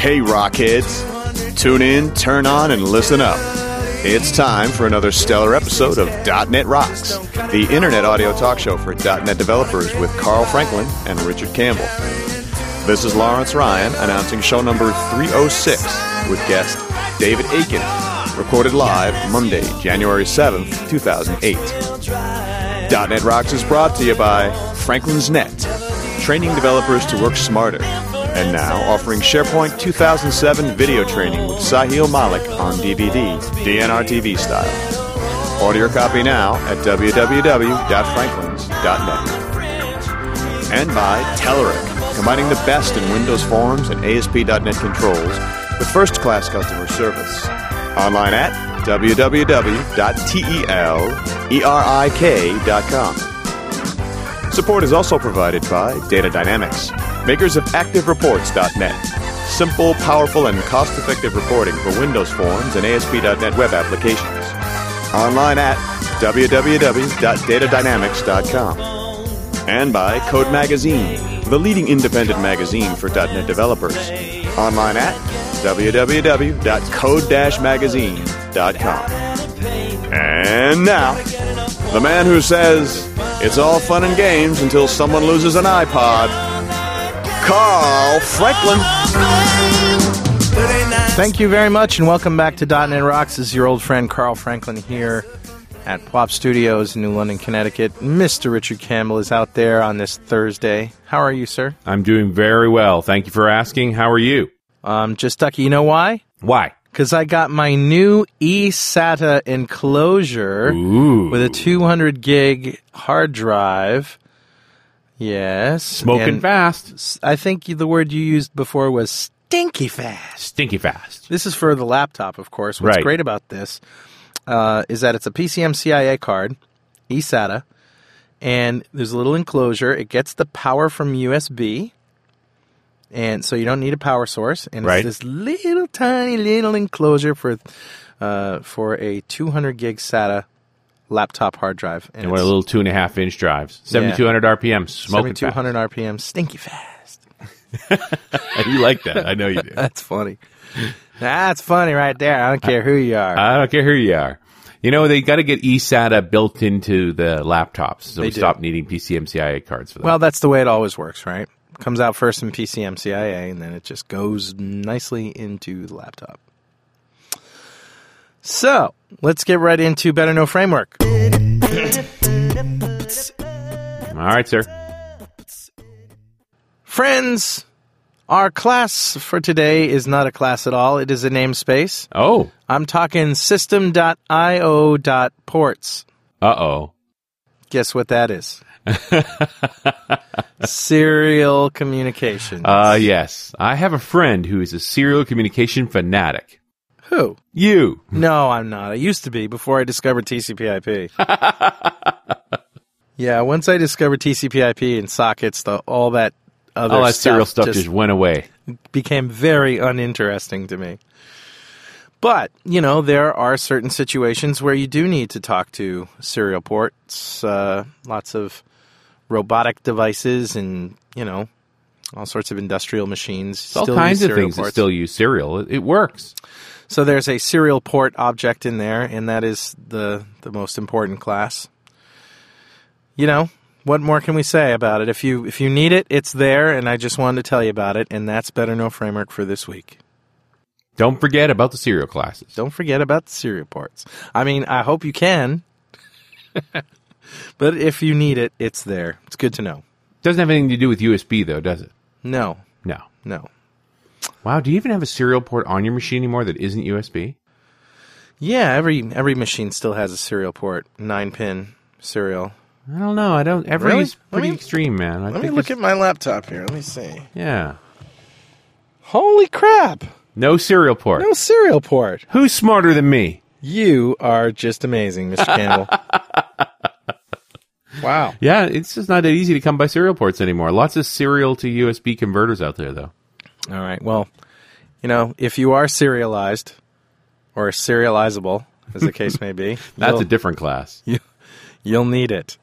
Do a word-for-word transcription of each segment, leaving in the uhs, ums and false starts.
Hey, Rockheads. Tune in, turn on, and listen up. It's time for another stellar episode of .dot net Rocks, the internet audio talk show for .dot net developers with Carl Franklin and Richard Campbell. This is Lawrence Ryan announcing show number three oh six with guest David Aiken, recorded live Monday, January seventh, two thousand eight. .dot net Rocks is brought to you by Franklin's Net, training developers to work smarter. And now, offering SharePoint two thousand seven video training with Sahil Malik on D V D, D N R T V style. Order your copy now at w w w dot franklins dot net. And by Telerik, combining the best in Windows Forms and A S P dot net controls with first-class customer service. Online at w w w dot telerik dot com. Support is also provided by Data Dynamics, makers of Active Reports dot net. Simple, powerful, and cost-effective reporting for Windows Forms and A S P dot net web applications. Online at w w w dot data dynamics dot com. And by Code Magazine, the leading independent magazine for .dot net developers. Online at w w w dot code dash magazine dot com. And now, the man who says, it's all fun and games until someone loses an iPod, Carl Franklin. Thank you very much, and welcome back to .dot net Rocks. This is your old friend Carl Franklin here at P W P Studios in New London, Connecticut. Mister Richard Campbell is out there on this Thursday. How are you, sir? I'm doing very well. Thank you for asking. How are you? Um, just ducky. You know why? Why? Because I got my new eSATA enclosure. Ooh. With a two hundred gig hard drive. Yes. Smoking and fast. I think the word you used before was stinky fast. Stinky fast. This is for the laptop, of course. What's right. great about this uh, is that it's a P C M C I A card, eSATA, and there's a little enclosure. It gets the power from U S B, and so you don't need a power source. And it's right. this little tiny little enclosure for uh, for a two hundred gig SATA laptop hard drive. And, and what a little two and a half inch drives. seventy-two hundred yeah. R P M, smoking seventy-two hundred fast. R P M, stinky fast. You like that. I know you do. That's funny. That's funny right there. I don't care who you are. I don't care who you are. You know, they got to get eSATA built into the laptops, so they we do. stop needing P C M C I A cards for that. Well, that's the way it always works, right? Comes out first in P C M C I A, and then it just goes nicely into the laptop. So, let's get right into Better Know Framework. All right, sir. Friends, our class for today is not a class at all. It is a namespace. Oh. I'm talking system dot i o dot ports. Uh-oh. Guess what that is? Serial communications. Uh, yes. I have a friend who is a serial communication fanatic. Who? You. No, I'm not. I used to be before I discovered T C P I P. Yeah, once I discovered T C P I P and sockets, the, all that other all that stuff serial stuff just, just went away. Became very uninteresting to me. But, you know, there are certain situations where you do need to talk to serial ports, uh, lots of robotic devices and, you know, all sorts of industrial machines. All kinds of things that still use serial. It, it works. So there's a serial port object in there, and that is the, the most important class. You know, what more can we say about it? If you if you need it, it's there, and I just wanted to tell you about it, and that's Better Know Framework for this week. Don't forget about the serial classes. Don't forget about the serial ports. I mean, I hope you can. But if you need it, it's there. It's good to know. Doesn't have anything to do with U S B, though, does it? No. No. No. Wow, do you even have a serial port on your machine anymore that isn't U S B? Yeah, every every machine still has a serial port, nine-pin serial. I don't know. I don't. Everything's really? pretty me, extreme, man. I let think me look at my laptop here. Let me see. Yeah. Holy crap! No serial port. No serial port. Who's smarter than me? You are just amazing, Mister Campbell. Wow. Yeah, it's just not that easy to come by serial ports anymore. Lots of serial to U S B converters out there, though. All right. Well, you know, if you are serialized or serializable, as the case may be. That's a different class. You, you'll need it.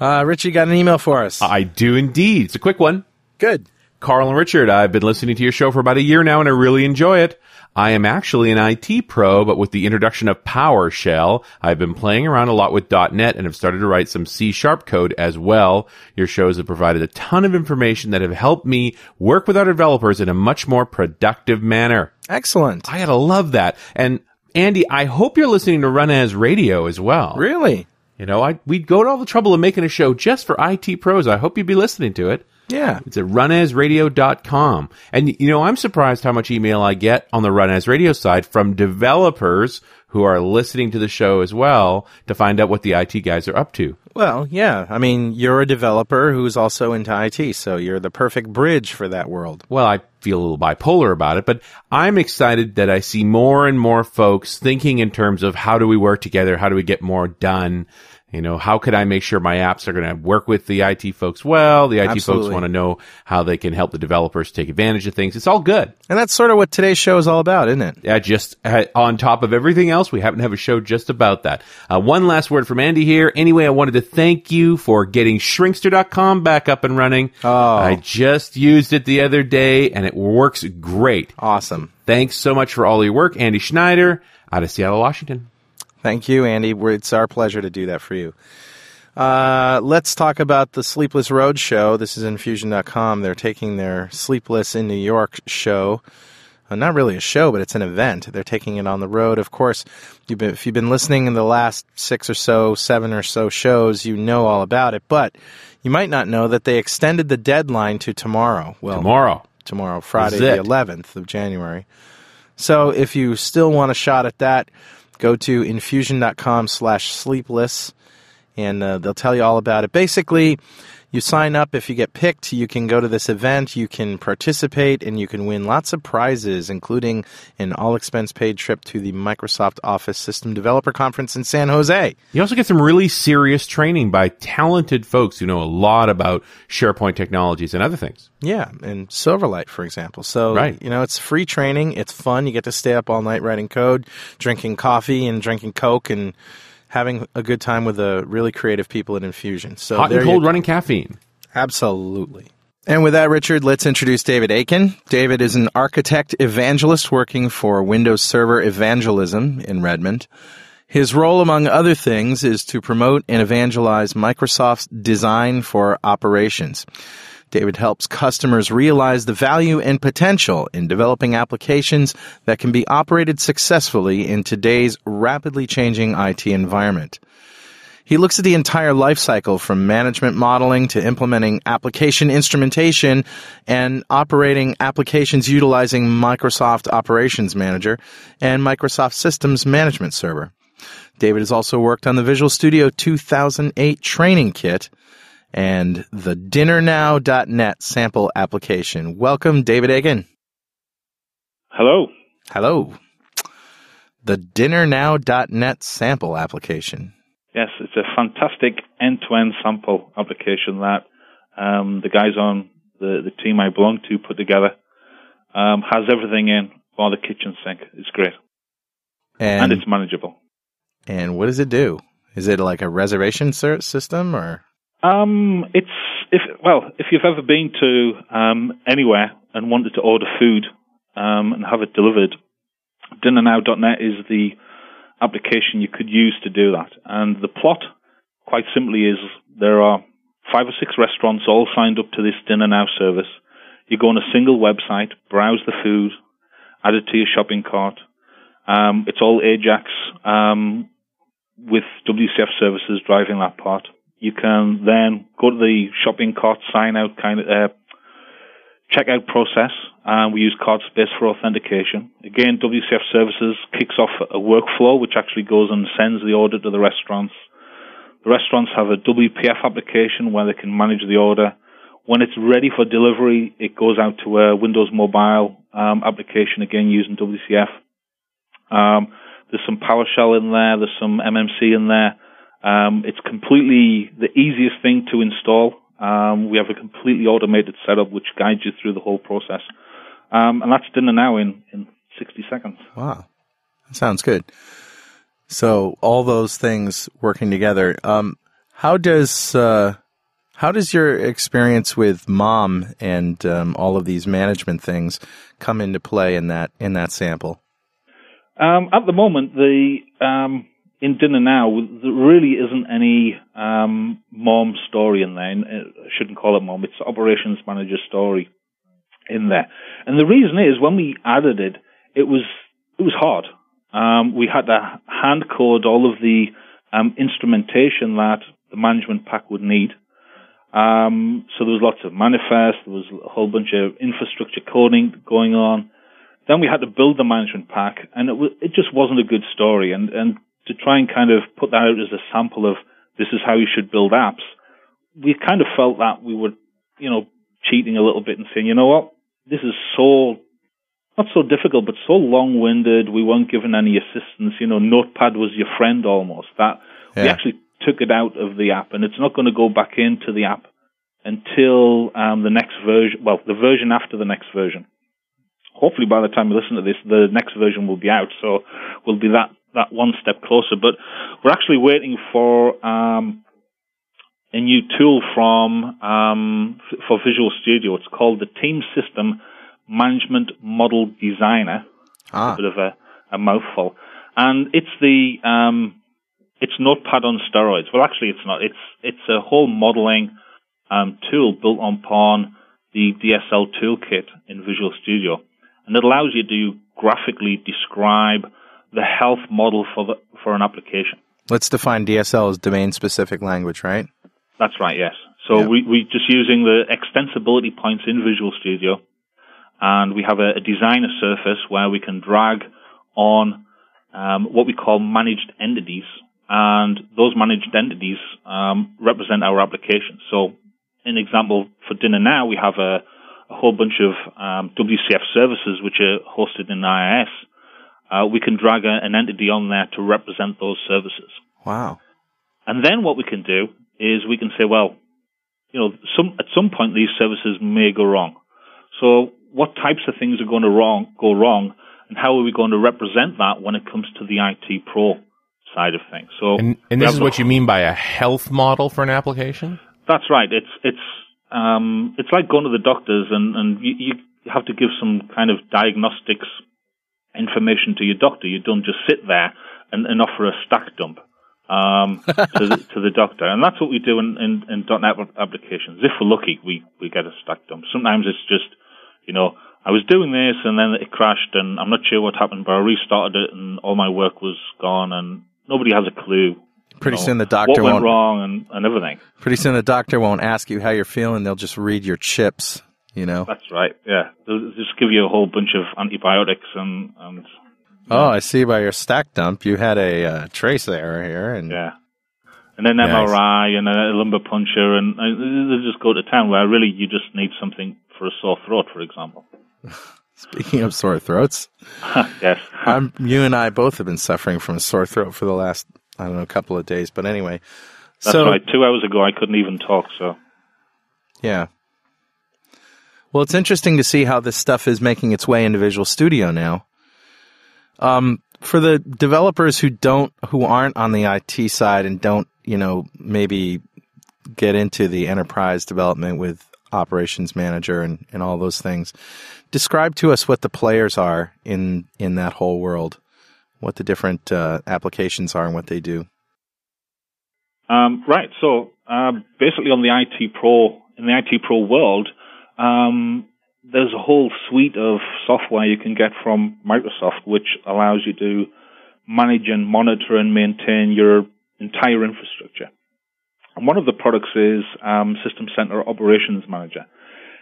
Uh, Richie, you got an email for us. I do indeed. It's a quick one. Good. Carl and Richard, I've been listening to your show for about a year now, and I really enjoy it. I am actually an I T pro, but with the introduction of PowerShell, I've been playing around a lot with dot net and have started to write some C sharp code as well. Your shows have provided a ton of information that have helped me work with our developers in a much more productive manner. Excellent. I gotta love that. And Andy, I hope you're listening to Run As Radio as well. Really? You know, I we'd go to all the trouble of making a show just for I T pros. I hope you'd be listening to it. Yeah. It's at run as radio dot com. And, you know, I'm surprised how much email I get on the Run As Radio side from developers who are listening to the show as well to find out what the I T guys are up to. Well, yeah. I mean, you're a developer who's also into I T, so you're the perfect bridge for that world. Well, I feel a little bipolar about it, but I'm excited that I see more and more folks thinking in terms of how do we work together, how do we get more done. You know, how could I make sure my apps are going to work with the I T folks well? The I T Absolutely. folks want to know how they can help the developers take advantage of things. It's all good. And that's sort of what today's show is all about, isn't it? Yeah, just uh, on top of everything else, we happen to have a show just about that. Uh, one last word from Andy here. Anyway, I wanted to thank you for getting shrinkster dot com back up and running. Oh. I just used it the other day, and it works great. Awesome. Thanks so much for all your work, Andy Schneider, out of Seattle, Washington. Thank you, Andy. It's our pleasure to do that for you. Uh, let's talk about the Sleepless Road show. This is Infusion dot com. They're taking their Sleepless in New York show. Uh, not really a show, but it's an event. They're taking it on the road. Of course, you've been, if you've been listening in the last six or so, seven or so shows, you know all about it. But you might not know that they extended the deadline to tomorrow. Well, tomorrow. Tomorrow, Friday the eleventh of January. So if you still want a shot at that, go to infusion dot com slash sleepless, and uh, they'll tell you all about it. Basically, you sign up. If you get picked, you can go to this event, you can participate, and you can win lots of prizes, including an all-expense-paid trip to the Microsoft Office System Developer Conference in San Jose. You also get some really serious training by talented folks who know a lot about SharePoint technologies and other things. Yeah, and Silverlight, for example. So, right. you know, it's free training. It's fun. You get to stay up all night writing code, drinking coffee, and drinking Coke, and having a good time with the really creative people at Infusion. So hot and cold running caffeine. Absolutely. And with that, Richard, let's introduce David Aiken. David is an architect evangelist working for Windows Server Evangelism in Redmond. His role, among other things, is to promote and evangelize Microsoft's design for operations. David helps customers realize the value and potential in developing applications that can be operated successfully in today's rapidly changing I T environment. He looks at the entire life cycle from management modeling to implementing application instrumentation and operating applications utilizing Microsoft Operations Manager and Microsoft Systems Management Server. David has also worked on the Visual Studio two thousand eight training kit and the dinner now dot net sample application. Welcome, David Aiken. Hello. Hello. The dinner now dot net sample application. Yes, it's a fantastic end-to-end sample application that um, the guys on the, the team I belong to put together um, has everything in for the kitchen sink. It's great. And, and it's manageable. And what does it do? Is it like a reservation system or... Um, it's, if, well, if you've ever been to, um, anywhere and wanted to order food, um, and have it delivered, dinner now dot net is the application you could use to do that. And the plot, quite simply, is there are five or six restaurants all signed up to this DinnerNow service. You go on a single website, browse the food, add it to your shopping cart. Um, it's all Ajax, um, with W C F services driving that part. You can then go to the shopping cart sign out kind of uh, checkout process, and we use card space for authentication. Again, W C F services kicks off a workflow which actually goes and sends the order to the restaurants. The restaurants have a W P F application where they can manage the order. When it's ready for delivery, it goes out to a Windows Mobile um, application, again using W C F. Um, there's some PowerShell in there, there's some M M C in there. Um, it's completely the easiest thing to install. Um, we have a completely automated setup which guides you through the whole process. Um, and that's Dinner Now in, in sixty seconds. Wow. That sounds good. So all those things working together. Um, how does uh, how does your experience with Mom and um, all of these management things come into play in that in that sample? Um, at the moment, the um, in Dinner Now, there really isn't any um, Mom story in there. I shouldn't call it Mom. It's Operations Manager story in there. And the reason is when we added it, it was it was hard. Um, we had to hand code all of the um, instrumentation that the management pack would need. Um, so there was lots of manifests, there was a whole bunch of infrastructure coding going on. Then we had to build the management pack, and it, w- it just wasn't a good story. And, and to try and kind of put that out as a sample of this is how you should build apps, we kind of felt that we were, you know, cheating a little bit and saying, you know what, this is so... not so difficult, but so long-winded. We weren't given any assistance. You know, Notepad was your friend almost. That yeah. We actually took it out of the app, and it's not going to go back into the app until um, the next version. Well, the version after the next version. Hopefully, by the time you listen to this, the next version will be out. So we'll be that that one step closer. But we're actually waiting for um, a new tool from um, for Visual Studio. It's called the Team System Management Model Designer. Ah. A bit of a, a mouthful. And it's the um, it's Notepad on steroids. Well, actually, it's not. It's it's a whole modeling um, tool built upon the D S L toolkit in Visual Studio, and it allows you to graphically describe the health model for the for an application. Let's define D S L as domain-specific language, right? That's right. Yes. So yeah. we we just using the extensibility points in Visual Studio. And we have a, a designer surface where we can drag on um, what we call managed entities. And those managed entities um, represent our application. So, an example for Dinner Now, we have a, a whole bunch of um, W C F services which are hosted in I I S. Uh, we can drag a, an entity on there to represent those services. Wow. And then what we can do is we can say, well, you know, some, at some point these services may go wrong. So, what types of things are going to wrong, go wrong, and how are we going to represent that when it comes to the I T pro side of things? So, and, and this is what you mean by a health model for an application? That's right. It's it's um, it's like going to the doctors, and, and you, you have to give some kind of diagnostics information to your doctor. You don't just sit there and, and offer a stack dump um, to, the, to the doctor. And that's what we do in, in, in .NET applications. If we're lucky, we, we get a stack dump. Sometimes it's just, you know, I was doing this and then it crashed and I'm not sure what happened, but I restarted it and all my work was gone and nobody has a clue. Pretty soon the doctor won't. What went wrong and, and everything. Pretty soon the doctor won't ask you how you're feeling. They'll just read your chips, you know. That's right, yeah. They'll just give you a whole bunch of antibiotics and... and you know. Oh, I see by your stack dump you had a uh, trace error here. And yeah. And an nice. M R I and a lumbar puncture and uh, they just go to town where really you just need something for a sore throat, for example. Speaking of sore throats, yes, I'm, you and I both have been suffering from a sore throat for the last, I don't know, couple of days. But anyway, that's so, right. Two hours ago, I couldn't even talk. So, yeah. Well, it's interesting to see how this stuff is making its way into Visual Studio now. Um, for the developers who don't, who aren't on the I T side and don't, you know, maybe get into the enterprise development with operations manager and, and all those things. Describe to us what the players are in, in that whole world, what the different uh, applications are and what they do. Um, right. So uh, basically on the I T Pro, in the I T Pro world, um, there's a whole suite of software you can get from Microsoft, which allows you to manage and monitor and maintain your entire infrastructure. And one of the products is um, System Center Operations Manager.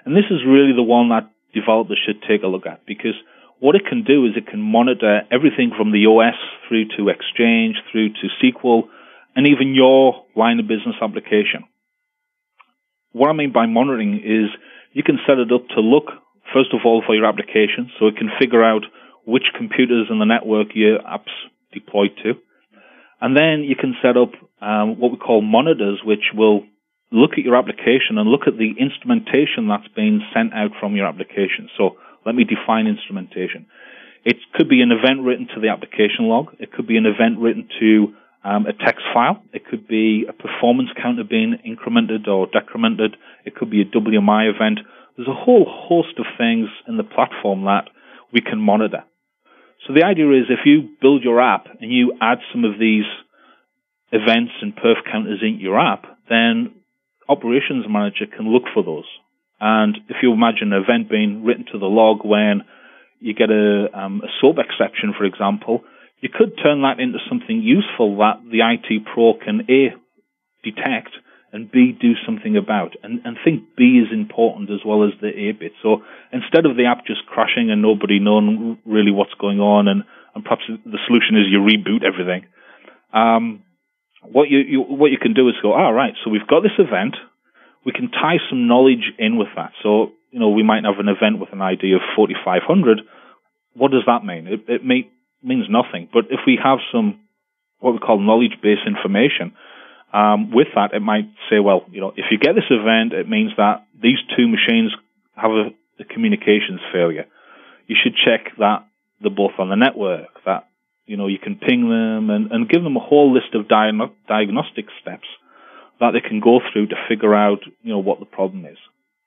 And this is really the one that developers should take a look at, because what it can do is it can monitor everything from the O S through to Exchange, through to S Q L, and even your line of business application. What I mean by monitoring is you can set it up to look, first of all, for your application, so it can figure out which computers in the network your app's deployed to. And then you can set up um, what we call monitors, which will look at your application and look at the instrumentation that's being sent out from your application. So let me define instrumentation. It could be an event written to the application log. It could be an event written to um, a text file. It could be a performance counter being incremented or decremented. It could be a W M I event. There's a whole host of things in the platform that we can monitor. So the idea is if you build your app and you add some of these events and perf counters into your app, then Operations Manager can look for those. And if you imagine an event being written to the log when you get a, um, a SOAP exception, for example, you could turn that into something useful that the I T pro can A, detect, and B, do something about. And, and think B is important as well as the A bit. So instead of the app just crashing and nobody knowing really what's going on, and, and perhaps the solution is you reboot everything, um, what you, you what you can do is go, all right, so we've got this event. We can tie some knowledge in with that. So, you know, we might have an event with an I D of forty-five hundred. What does that mean? It, it may, means nothing. But if we have some, what we call knowledge-based information, um, with that, it might say, well, you know, if you get this event, it means that these two machines have a, a communications failure. You should check that they're both on the network, that, you know, you can ping them and, and give them a whole list of diagno- diagnostic steps that they can go through to figure out, you know, what the problem is.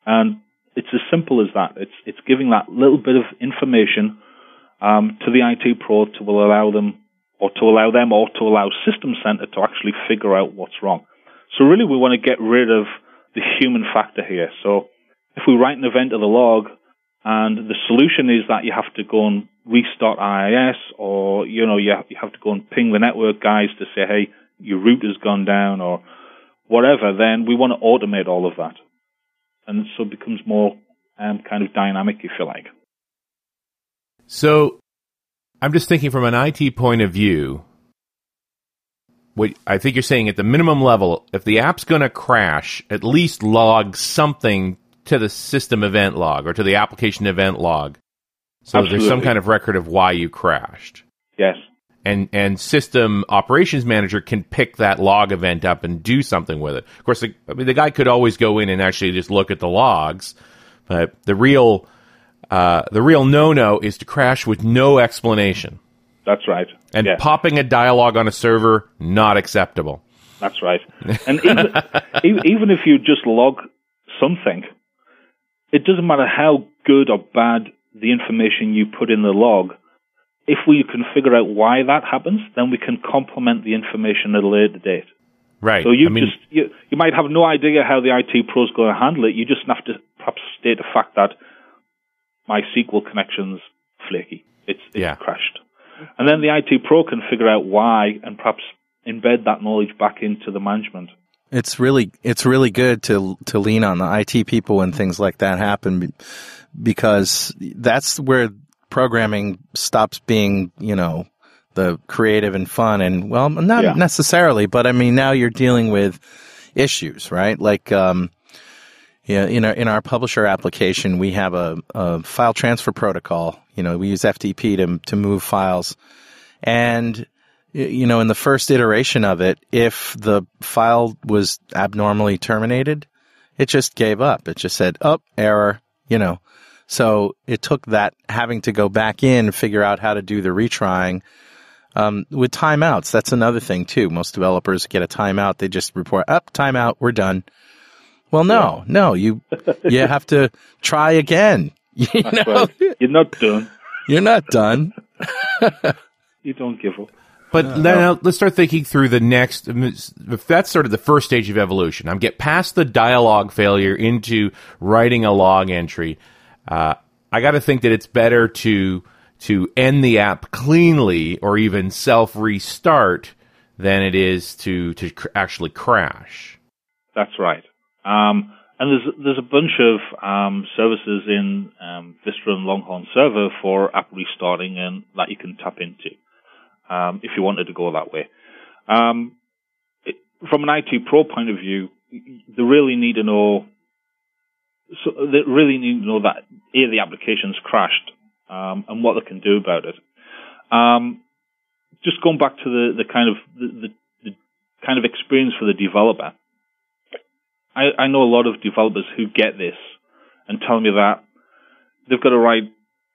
And it's as simple as that. It's it's giving that little bit of information um, to the I T pro to allow them, or to allow them, or to allow System Center to actually figure out what's wrong. So really, we want to get rid of the human factor here. So if we write an event to the log, and the solution is that you have to go and restart I I S, or you know, you you have to go and ping the network guys to say, hey, your route has gone down, or whatever, then we want to automate all of that. And so it becomes more um, kind of dynamic, if you like. So I'm just thinking from an I T point of view, what I think you're saying at the minimum level, if the app's going to crash, at least log something to the system event log or to the application event log. So Absolutely. There's some kind of record of why you crashed. Yes. And and System Operations Manager can pick that log event up and do something with it. Of course, the, I mean, the guy could always go in and actually just look at the logs, but the real uh, the real no-no is to crash with no explanation. That's right. And yeah. Popping a dialog on a server, not acceptable. That's right. And even, even if you just log something, it doesn't matter how good or bad the information you put in the log. If we can figure out why that happens, then we can complement the information at a later date. Right. So you I mean, just you, you might have no idea how the I T pro is going to handle it. You just have to perhaps state the fact that my S Q L connection's flaky. It's, it's yeah. crashed. And then the I T pro can figure out why and perhaps embed that knowledge back into the management. It's really it's really good to to lean on the I T people when things like that happen, because that's where programming stops being, you know, the creative and fun, and well, not yeah. necessarily, but I mean, now you're dealing with issues, right? Like, um, yeah, in our in our publisher application, we have a, a file transfer protocol. You know, we use F T P to to move files, and you know, in the first iteration of it, if the file was abnormally terminated, it just gave up. It just said, "Oh, error," you know. So it took that having to go back in and figure out how to do the retrying um, with timeouts. That's another thing, too. Most developers get a timeout. They just report, up, oh, timeout, we're done. Well, no, yeah. no. You you have to try again. You That's know? Right. You're not done. You're not done. You don't give up. But uh, now let's start thinking through the next. If that's sort of the first stage of evolution. I'm get past the dialogue failure into writing a log entry. Uh, I got to think that it's better to to end the app cleanly or even self-restart than it is to, to cr- actually crash. That's right. Um, and there's there's a bunch of um, services in um, Vistra and Longhorn Server for app restarting and that you can tap into um, if you wanted to go that way. Um, it, from an I T Pro point of view, they really need to know. So they really need to know that A, the application's crashed um, and what they can do about it. Um, just going back to the, the kind of the, the kind of experience for the developer. I, I know a lot of developers who get this and tell me that they've got to write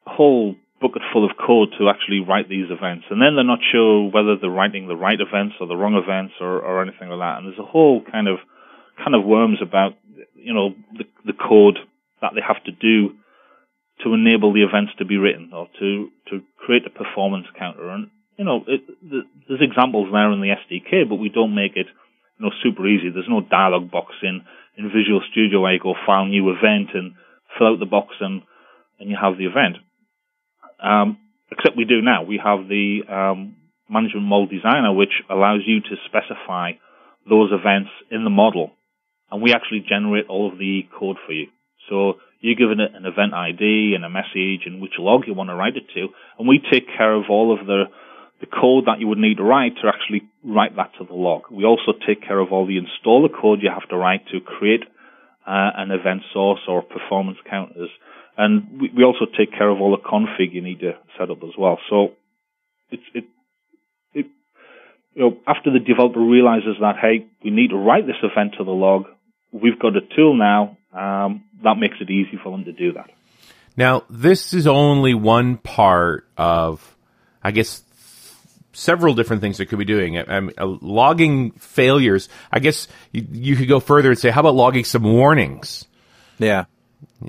a whole bucket full of code to actually write these events. And then they're not sure whether they're writing the right events or the wrong events or, or anything like that. And there's a whole kind of kind of worms about, you know, the, the code that they have to do to enable the events to be written or to, to create a performance counter. And, you know, it, the, there's examples there in the S D K, but we don't make it you know, super easy. There's no dialog box in, in Visual Studio where you go file new event and fill out the box and, and you have the event. Um, except we do now. We have the um, Management Model Designer, which allows you to specify those events in the model. And we actually generate all of the code for you. So you give it an event I D and a message and which log you want to write it to. And we take care of all of the, the code that you would need to write to actually write that to the log. We also take care of all the installer code you have to write to create uh, an event source or performance counters. And we, we also take care of all the config you need to set up as well. So it's, it, it, you know, after the developer realizes that, hey, we need to write this event to the log, we've got a tool now um, that makes it easy for them to do that. Now, this is only one part of, I guess, several different things that could be doing. I, I'm, uh, logging failures. I guess you, you could go further and say, how about logging some warnings? Yeah.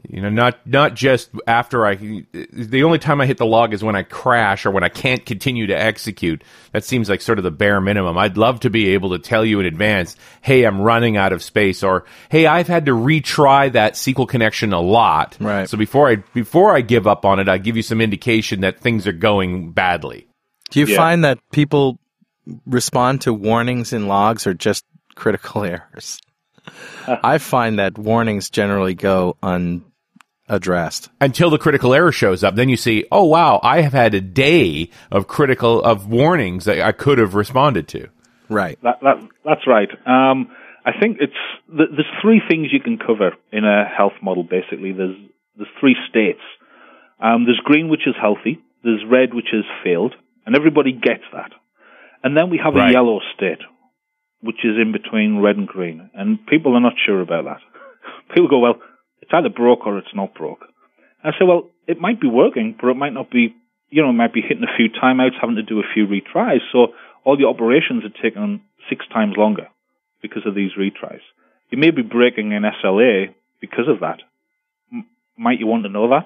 You know, not not just after I... The only time I hit the log is when I crash or when I can't continue to execute. That seems like sort of the bare minimum. I'd love to be able to tell you in advance, hey, I'm running out of space, or hey, I've had to retry that S Q L connection a lot. Right. So before I before I give up on it, I give you some indication that things are going badly. Do you yeah. find that people respond to warnings in logs or just critical errors? I find that warnings generally go unaddressed until the critical error shows up. Then you see, oh wow, I have had a day of critical of warnings that I could have responded to. Right, that, that, that's right. Um, I think it's th- there's three things you can cover in a health model. Basically, there's there's three states. Um, there's green, which is healthy. There's red, which is failed, and everybody gets that. And then we have right. a yellow state, which is in between red and green. And people are not sure about that. People go, well, it's either broke or it's not broke. I say, well, it might be working, but it might not be, you know, it might be hitting a few timeouts, having to do a few retries. So all your operations are taking six times longer because of these retries. You may be breaking an S L A because of that. M- might you want to know that?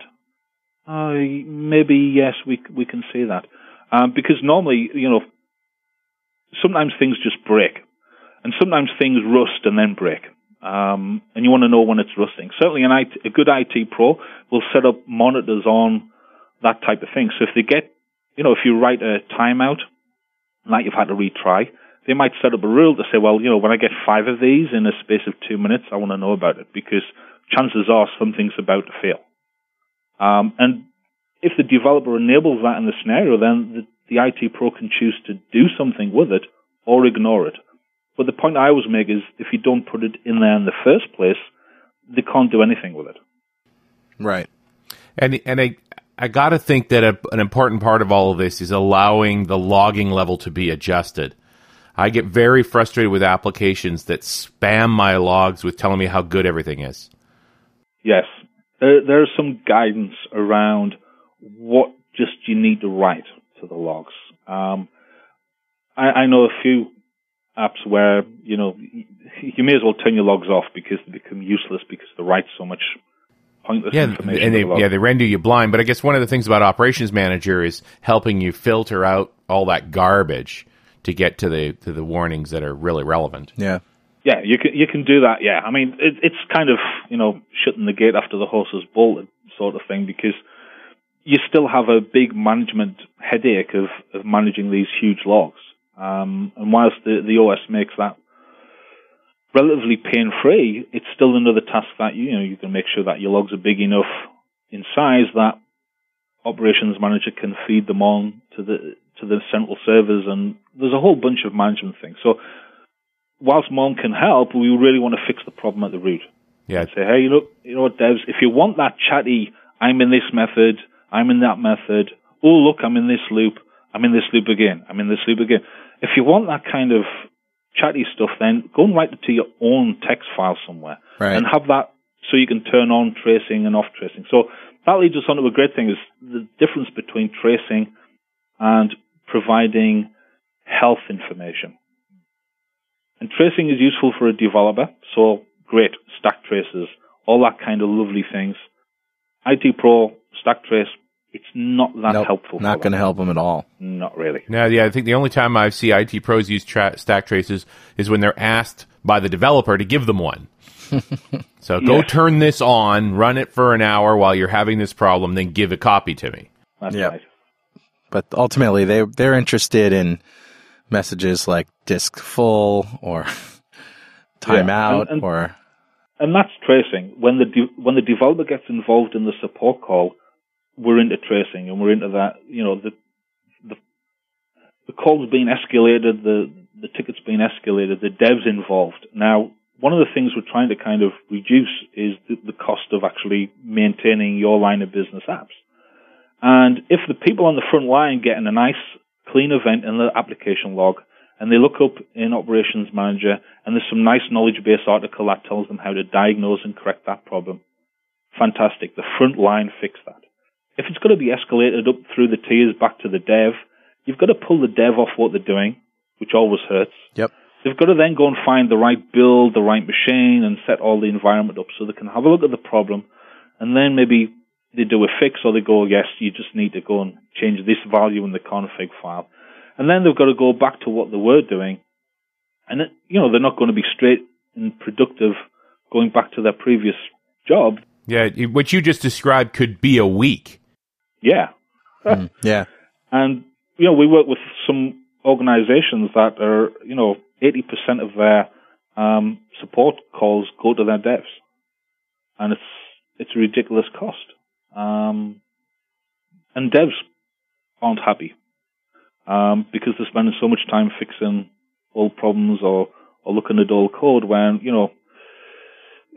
Uh, maybe, yes, we we can say that. Um, because normally, you know, sometimes things just break. And sometimes things rust and then break. Um, and you want to know when it's rusting. Certainly an I T, a good I T pro will set up monitors on that type of thing. So if they get, you know, if you write a timeout, like you've had to retry, they might set up a rule to say, well, you know, when I get five of these in a space of two minutes, I want to know about it because chances are something's about to fail. Um, and if the developer enables that in the scenario, then the, the I T pro can choose to do something with it or ignore it. But the point I always make is if you don't put it in there in the first place, they can't do anything with it. Right. And and I I got to think that a, an important part of all of this is allowing the logging level to be adjusted. I get very frustrated with applications that spam my logs with telling me how good everything is. Yes. There, there's some guidance around what just you need to write to the logs. Um, I, I know a few apps where, you know, you may as well turn your logs off because they become useless because they write so much pointless yeah, information. And they, the yeah, they render you blind. But I guess one of the things about Operations Manager is helping you filter out all that garbage to get to the to the warnings that are really relevant. Yeah. Yeah, you can, you can do that, yeah. I mean, it, it's kind of, you know, shutting the gate after the horse is bolted sort of thing because you still have a big management headache of, of managing these huge logs. Um, and whilst the, the O S makes that relatively pain-free, it's still another task that, you know, you can make sure that your logs are big enough in size that operations manager can feed them on to the to the central servers, and there's a whole bunch of management things. So whilst mom can help, we really want to fix the problem at the root. Yeah. Say, hey, look, you know what, devs, if you want that chatty, I'm in this method, I'm in that method, oh, look, I'm in this loop, I'm in this loop again, I'm in this loop again. If you want that kind of chatty stuff, then go and write it to your own text file somewhere. Right. And have that so you can turn on tracing and off tracing. So that leads us on to a great thing, is the difference between tracing and providing health information. And tracing is useful for a developer, so great, stack traces, all that kind of lovely things. I T Pro, stack trace, it's not that nope, helpful. Not going to help them at all. Not really. No, yeah, I think the only time I see I T pros use tra- stack traces is when they're asked by the developer to give them one. So go yes. turn this on, run it for an hour while you're having this problem, then give a copy to me. That's yep. right. But ultimately, they, they're interested in messages like disk full or timeout yeah, or... And that's tracing. When the de- when the developer gets involved in the support call, we're into tracing, and we're into that, you know, the the, the call's being escalated, the, the ticket's being escalated, the dev's involved. Now, one of the things we're trying to kind of reduce is the, the cost of actually maintaining your line of business apps. And if the people on the front line get in a nice, clean event in the application log, and they look up in Operations Manager, and there's some nice knowledge-based article that tells them how to diagnose and correct that problem, fantastic. The front line fixed that. If it's going to be escalated up through the tiers back to the dev, you've got to pull the dev off what they're doing, which always hurts. Yep. They've got to then go and find the right build, the right machine, and set all the environment up so they can have a look at the problem, and then maybe they do a fix, or they go, yes, you just need to go and change this value in the config file. And then they've got to go back to what they were doing. And, it, you know, they're not going to be straight and productive going back to their previous job. Yeah, what you just described could be a week. Yeah. Mm, yeah. And, you know, we work with some organizations that are, you know, eighty percent of their um, support calls go to their devs. And it's it's a ridiculous cost. Um, and devs aren't happy um, because they're spending so much time fixing old problems or, or looking at old code when, you know,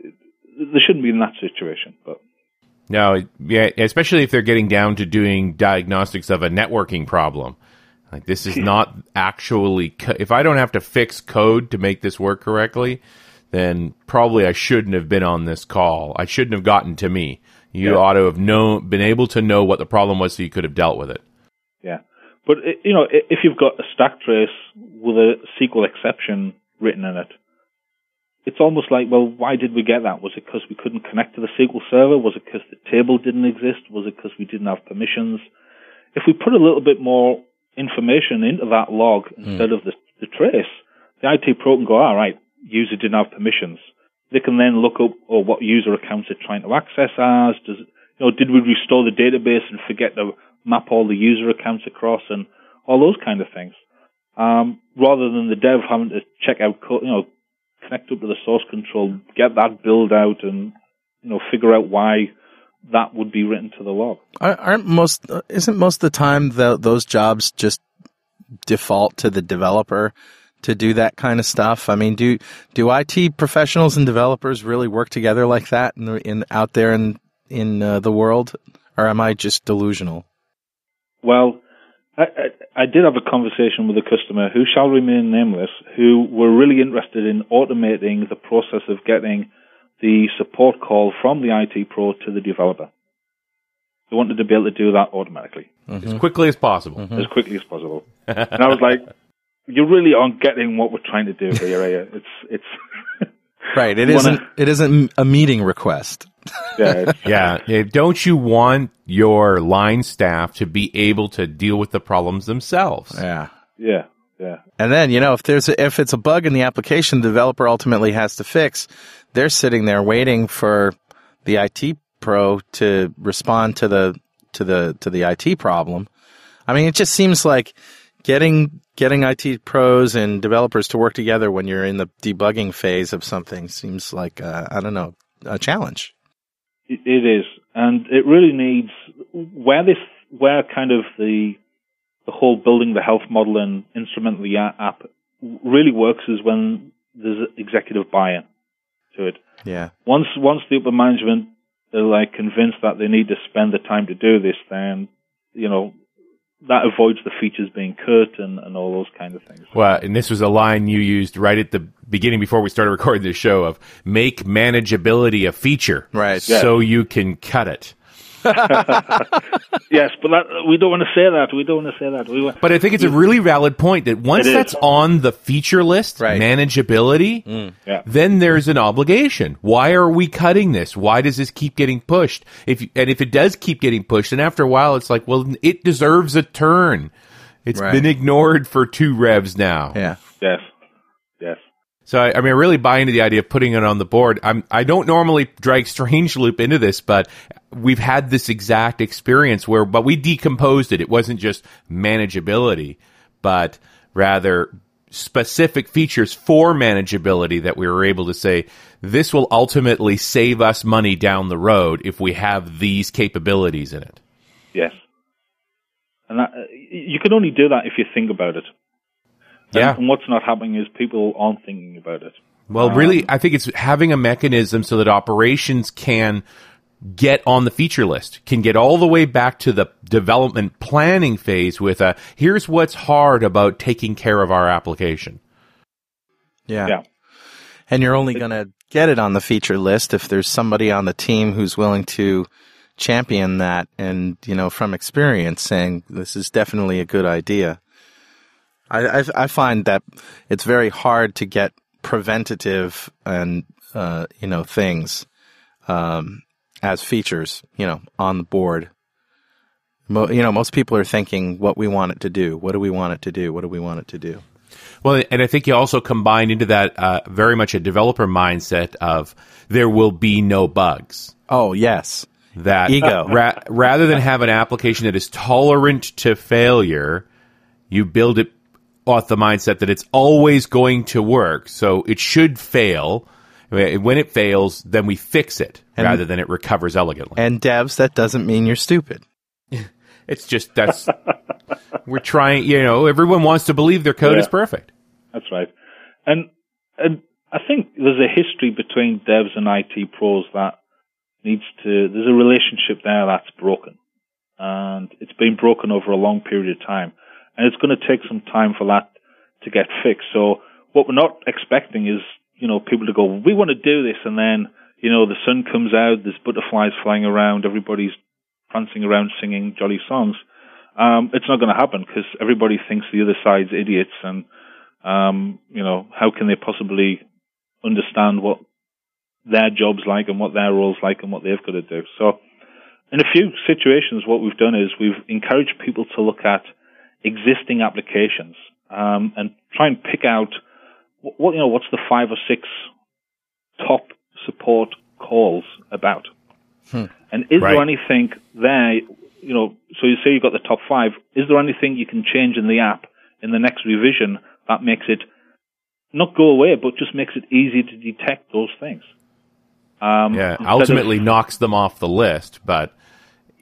they shouldn't be in that situation. But no, yeah, especially if they're getting down to doing diagnostics of a networking problem. Like, this is not actually... Co- if I don't have to fix code to make this work correctly, then probably I shouldn't have been on this call. I shouldn't have gotten to me. You yeah. ought to have known, been able to know what the problem was so you could have dealt with it. Yeah. But, you know, if you've got a stack trace with a S Q L exception written in it, it's almost like, well, why did we get that? Was it because we couldn't connect to the S Q L server? Was it because the table didn't exist? Was it because we didn't have permissions? If we put a little bit more information into that log instead mm. of the, the trace, the I T pro can go, all right, user didn't have permissions. They can then look up, or oh, what user accounts are trying to access as. Does it, you know, did we restore the database and forget to map all the user accounts across, and all those kind of things? Um, rather than the dev having to check out, co- you know, connect up to the source control, get that build out, and you know, figure out why that would be written to the log. Aren't most isn't most of the time the, those jobs just default to the developer to do that kind of stuff? I mean, do do I T professionals and developers really work together like that in, the, in out there in in uh, the world, or am I just delusional? Well, I, I, I did have a conversation with a customer who shall remain nameless, who were really interested in automating the process of getting the support call from the I T pro to the developer. They wanted to be able to do that automatically. Mm-hmm. As quickly as possible. Mm-hmm. As quickly as possible. And I was like, you really aren't getting what we're trying to do here, are you? It's, it's right. It isn't, wanna... it isn't a meeting request. Yeah. Yeah. Don't you want your line staff to be able to deal with the problems themselves? Yeah. Yeah. Yeah. And then, you know, if there's a, if it's a bug in the application the developer ultimately has to fix, they're sitting there waiting for the I T pro to respond to the to the to the I T problem. I mean, it just seems like getting getting I T pros and developers to work together when you're in the debugging phase of something seems like uh, I don't know, a challenge. It is, and it really needs where this where kind of the the whole building the health model and instrument the app really works is when there's executive buy-in to it. Yeah. Once once the upper management are like convinced that they need to spend the time to do this, then you know. That avoids the features being cut and, and all those kind of things. Well, and this was a line you used right at the beginning before we started recording this show of make manageability a feature, right? So yeah. You can cut it. Yes, but that, we don't want to say that. We don't want to say that. We want, but I think it's a really valid point that once that's on the feature list, right. Manageability, mm. yeah. then there's an obligation. Why are we cutting this? Why does this keep getting pushed? If and if it does keep getting pushed, then after a while it's like, well, it deserves a turn. It's right. been ignored for two revs now. Yeah. Yes. Yes. So, I mean, I really buy into the idea of putting it on the board. I'm, I don't normally drag Strange Loop into this, but we've had this exact experience where, but we decomposed it. It wasn't just manageability, but rather specific features for manageability that we were able to say, this will ultimately save us money down the road if we have these capabilities in it. Yes. And that, you can only do that if you think about it. Yeah. And what's not happening is people aren't thinking about it. Well, um, really, I think it's having a mechanism so that operations can get on the feature list, can get all the way back to the development planning phase with a, here's what's hard about taking care of our application. Yeah. yeah. And you're only going to get it on the feature list if there's somebody on the team who's willing to champion that and, you know, from experience saying, this is definitely a good idea. I, I find that it's very hard to get preventative and, uh, you know, things um, as features, you know, on the board. Mo- you know, most people are thinking what we want it to do. What do we want it to do? What do we want it to do? Well, and I think you also combine into that uh, very much a developer mindset of there will be no bugs. Oh, yes. That ego. Ra- rather than have an application that is tolerant to failure, you build it off the mindset that it's always going to work, so it should fail. When it fails, then we fix it, and, rather than it recovers elegantly. And devs, that doesn't mean you're stupid. It's just that's we're trying. You know, everyone wants to believe their code yeah, is perfect. That's right, and and I think there's a history between devs and I T pros that needs to. There's a relationship there that's broken, and it's been broken over a long period of time. And it's going to take some time for that to get fixed. So what we're not expecting is, you know, people to go, we want to do this. And then, you know, the sun comes out, there's butterflies flying around, everybody's prancing around singing jolly songs. Um, it's not going to happen because everybody thinks the other side's idiots. And, um, you know, how can they possibly understand what their job's like and what their role's like and what they've got to do? So in a few situations, what we've done is we've encouraged people to look at existing applications um, and try and pick out what you know what's the five or six top support calls about, hmm. and is right. there anything there? You know, so you say you've got the top five. Is there anything you can change in the app in the next revision that makes it not go away, but just makes it easy to detect those things? Um, yeah, ultimately of, knocks them off the list, but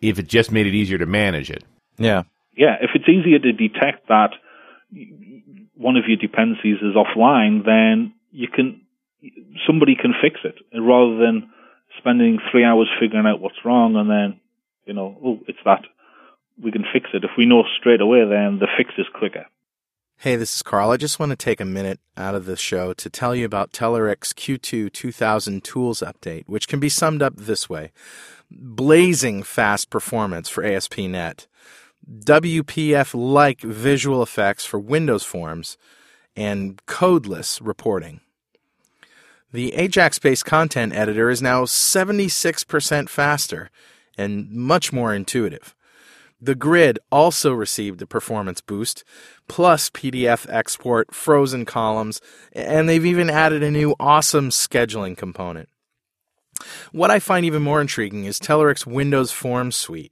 if it just made it easier to manage it, yeah. Yeah, if it's easier to detect that one of your dependencies is offline, then you can somebody can fix it rather than spending three hours figuring out what's wrong and then, you know, oh, it's that. We can fix it. If we know straight away, then the fix is quicker. Hey, this is Carl. I just want to take a minute out of the show to tell you about Telerik's Q two two thousand Tools Update, which can be summed up this way. Blazing fast performance for A S P dot net. W P F-like visual effects for Windows forms, and codeless reporting. The Ajax-based content editor is now seventy-six percent faster and much more intuitive. The grid also received a performance boost, plus P D F export, frozen columns, and they've even added a new awesome scheduling component. What I find even more intriguing is Telerik's Windows Forms Suite.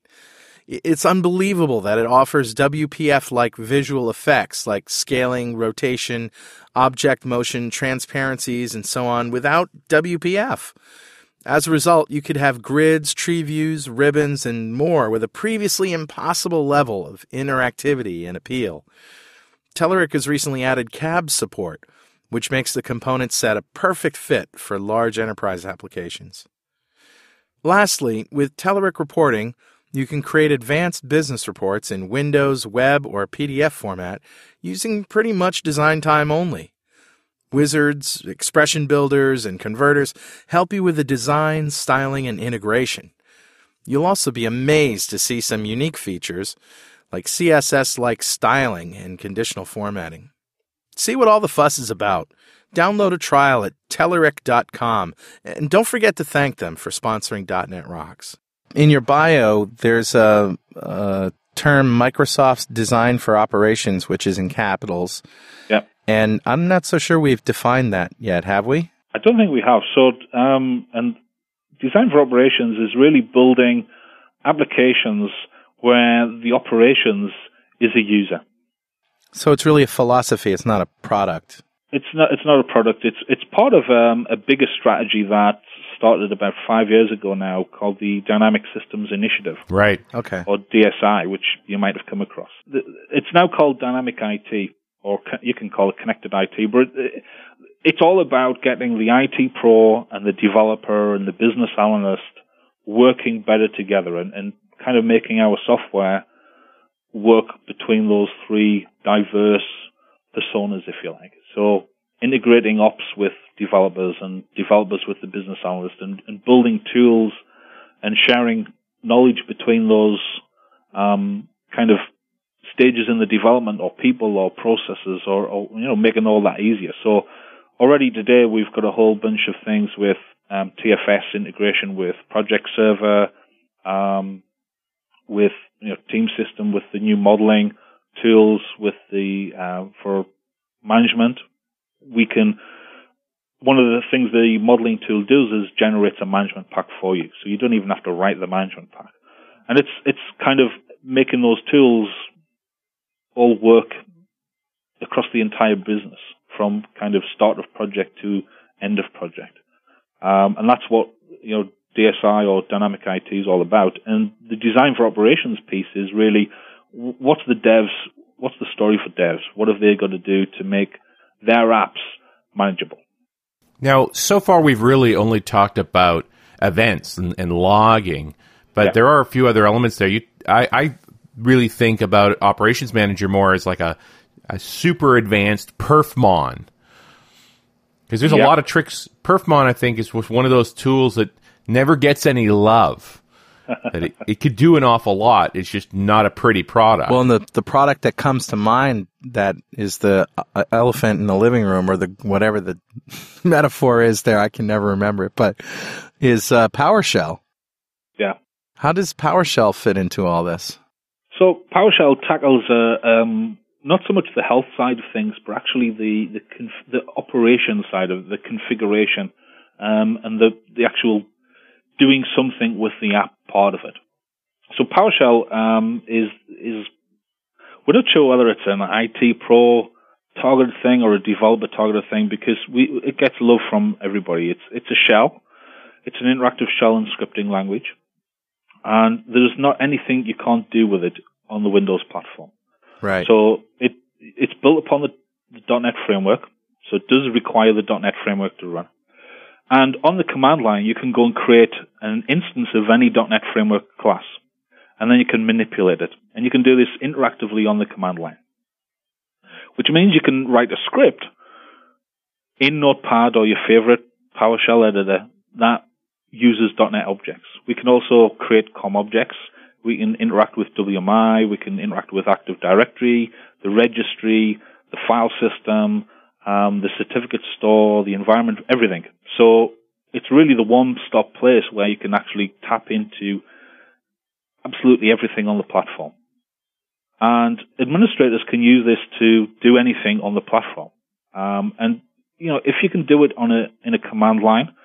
It's unbelievable that it offers W P F-like visual effects like scaling, rotation, object motion, transparencies, and so on without W P F. As a result, you could have grids, tree views, ribbons, and more with a previously impossible level of interactivity and appeal. Telerik has recently added C A B support, which makes the component set a perfect fit for large enterprise applications. Lastly, with Telerik reporting, you can create advanced business reports in Windows, web, or P D F format using pretty much design time only. Wizards, expression builders, and converters help you with the design, styling, and integration. You'll also be amazed to see some unique features like C S S-like styling and conditional formatting. See what all the fuss is about. Download a trial at telerik dot com, and don't forget to thank them for sponsoring .dot net Rocks. In your bio, there's a, a term, Microsoft's Design for Operations, which is in capitals. Yep. And I'm not so sure we've defined that yet, have we? I don't think we have. So, um, and design for operations is really building applications where the operations is a user. So it's really a philosophy. It's not a product. It's not. It's not a product. It's it's part of um, a bigger strategy that started about five years ago now, called the Dynamic Systems Initiative. Right. Okay. Or D S I, which you might have come across. It's now called Dynamic I T. Or you can call it connected I T, but it's all about getting the I T pro and the developer and the business analyst working better together and, and kind of making our software work between those three diverse personas, if you like. So integrating ops with developers and developers with the business analyst and, and building tools and sharing knowledge between those um, kind of stages in the development or people or processes or, or, you know, making all that easier. So already today we've got a whole bunch of things with um, T F S integration with Project Server, um, with, you know, Team System, with the new modeling tools, with the, uh, for management. We can, one of the things the modeling tool does is generates a management pack for you. So you don't even have to write the management pack. And it's, it's kind of making those tools all work across the entire business from kind of start of project to end of project. Um, and that's what, you know, D S I or Dynamic I T is all about. And the design for operations piece is really what's the devs, what's the story for devs? What have they got to do to make their apps manageable? Now, so far we've really only talked about events and, and logging, but yeah. There are a few other elements there. You, I, I really think about operations manager more as like a, a super advanced perfmon, because there's yep. a lot of tricks. Perfmon, I think, is one of those tools that never gets any love. that it, it could do an awful lot. It's just not a pretty product. Well, and the, the product that comes to mind that is the uh, elephant in the living room, or the whatever the metaphor is there, I can never remember it, but is uh, PowerShell. Yeah. How does PowerShell fit into all this? So PowerShell tackles uh, um, not so much the health side of things, but actually the the, conf- the operation side of the configuration um, and the, the actual doing something with the app part of it. So PowerShell um, is is we're not sure whether it's an I T pro targeted thing or a developer targeted thing, because we it gets love from everybody. It's it's a shell. It's an interactive shell and scripting language, and there's not anything you can't do with it on the Windows platform. Right. So it it's built upon the, the .dot net framework, so it does require the .dot net framework to run. And on the command line, you can go and create an instance of any .dot net framework class, and then you can manipulate it. And you can do this interactively on the command line, which means you can write a script in Notepad or your favorite PowerShell editor that uses .dot net objects. We can also create C O M objects. We can interact with W M I. We can interact with Active Directory, the registry, the file system, um, the certificate store, the environment, everything. So it's really the one-stop place where you can actually tap into absolutely everything on the platform. And administrators can use this to do anything on the platform. Um, and, you know, if you can do it on a in a command line,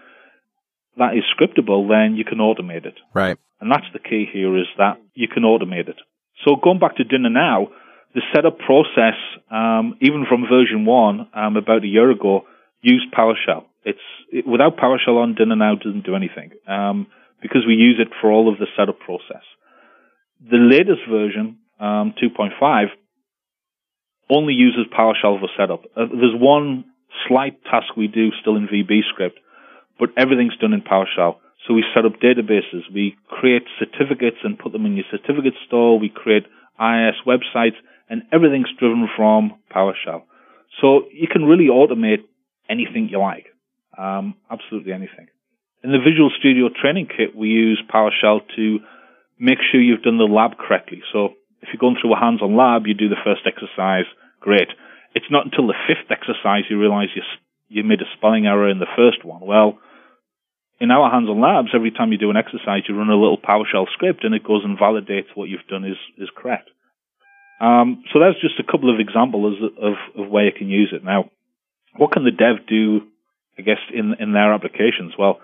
that is scriptable, then you can automate it. Right. And that's the key here, is that you can automate it. So going back to Dinner Now, the setup process, um, even from version one um, about a year ago, used PowerShell. It's it, without PowerShell on, Dinner Now doesn't do anything um, because we use it for all of the setup process. The latest version, um, two point five, only uses PowerShell for setup. Uh, there's one slight task we do still in V B script, but everything's done in PowerShell. So we set up databases, we create certificates and put them in your certificate store, we create I I S websites, and everything's driven from PowerShell. So you can really automate anything you like, um, absolutely anything. In the Visual Studio Training Kit, we use PowerShell to make sure you've done the lab correctly. So if you're going through a hands-on lab, you do the first exercise, great. It's not until the fifth exercise you realize you, you made a spelling error in the first one. Well, in our hands-on labs, every time you do an exercise, you run a little PowerShell script, and it goes and validates what you've done is, is correct. Um, so that's just a couple of examples of, of where you can use it. Now, what can the dev do, I guess, in, in their applications? Well,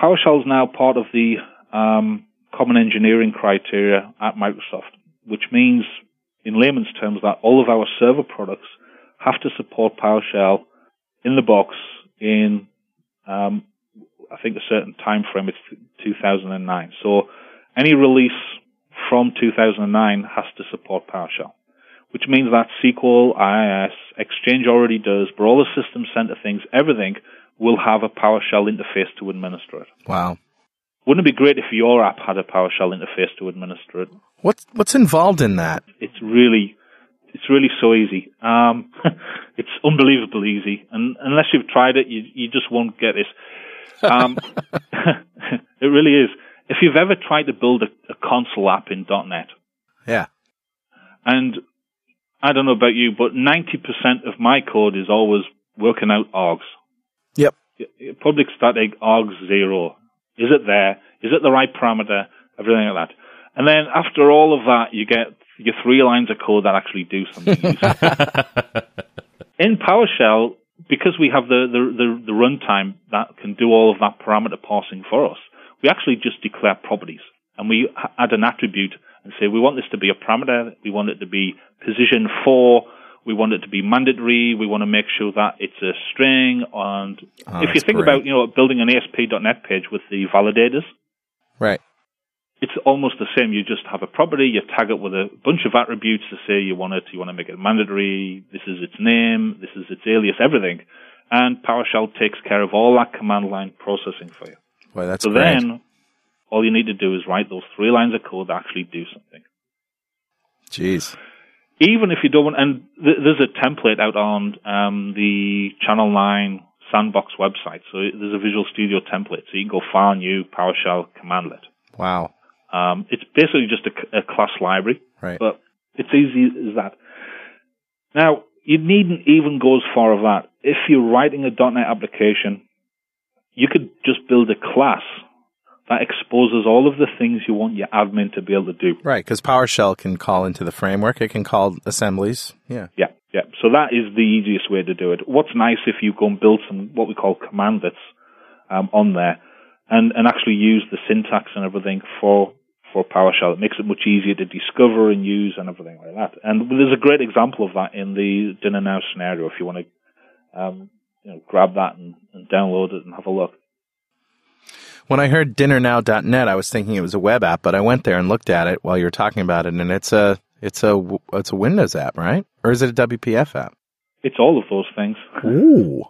PowerShell is now part of the um, common engineering criteria at Microsoft, which means, in layman's terms, that all of our server products have to support PowerShell in the box in... Um, I think a certain time frame, it's two thousand nine. So any release from two thousand nine has to support PowerShell, which means that S Q L, I I S, Exchange already does, but all the System Center things, everything will have a PowerShell interface to administer it. Wow. Wouldn't it be great if your app had a PowerShell interface to administer it? What's, what's involved in that? It's really... It's really so easy. Um, it's unbelievably easy. And unless you've tried it, you, you just won't get this. Um, it really is. If you've ever tried to build a, a console app in .dot net. Yeah. And I don't know about you, but ninety percent of my code is always working out args. Yep. Public static args zero. Is it there? Is it the right parameter? Everything like that. And then after all of that, you get your three lines of code that actually do something useful. In PowerShell, because we have the, the, the, the runtime that can do all of that parameter parsing for us, we actually just declare properties. And we add an attribute and say, we want this to be a parameter, we want it to be position four, we want it to be mandatory, we want to make sure that it's a string. And oh, if you think great. about you know building an A S P dot net page with the validators, right. It's almost the same. You just have a property, you tag it with a bunch of attributes to say you want it, you want to make it mandatory, this is its name, this is its alias, everything. And PowerShell takes care of all that command line processing for you. Well, that's so great. Then all you need to do is write those three lines of code that actually do something. Jeez. Even if you don't want, and th- there's a template out on um, the Channel nine Sandbox website. So there's a Visual Studio template. So you can go file new PowerShell commandlet. Wow. Um, it's basically just a, a class library, right. But it's easy as that. Now, you needn't even go as far as that. If you're writing a .dot net application, you could just build a class that exposes all of the things you want your admin to be able to do. Right, because PowerShell can call into the framework. It can call assemblies. Yeah. Yeah, yeah. So that is the easiest way to do it. What's nice if you go and build some what we call commandlets um, on there and, and actually use the syntax and everything for... for PowerShell. It makes it much easier to discover and use and everything like that. And there's a great example of that in the Dinner Now scenario if you want to um, you know, grab that and, and download it and have a look. When I heard dinner now dot net, I was thinking it was a web app, but I went there and looked at it while you were talking about it, and it's a it's a, it's a Windows app, right? Or is it a W P F app? It's all of those things. Ooh.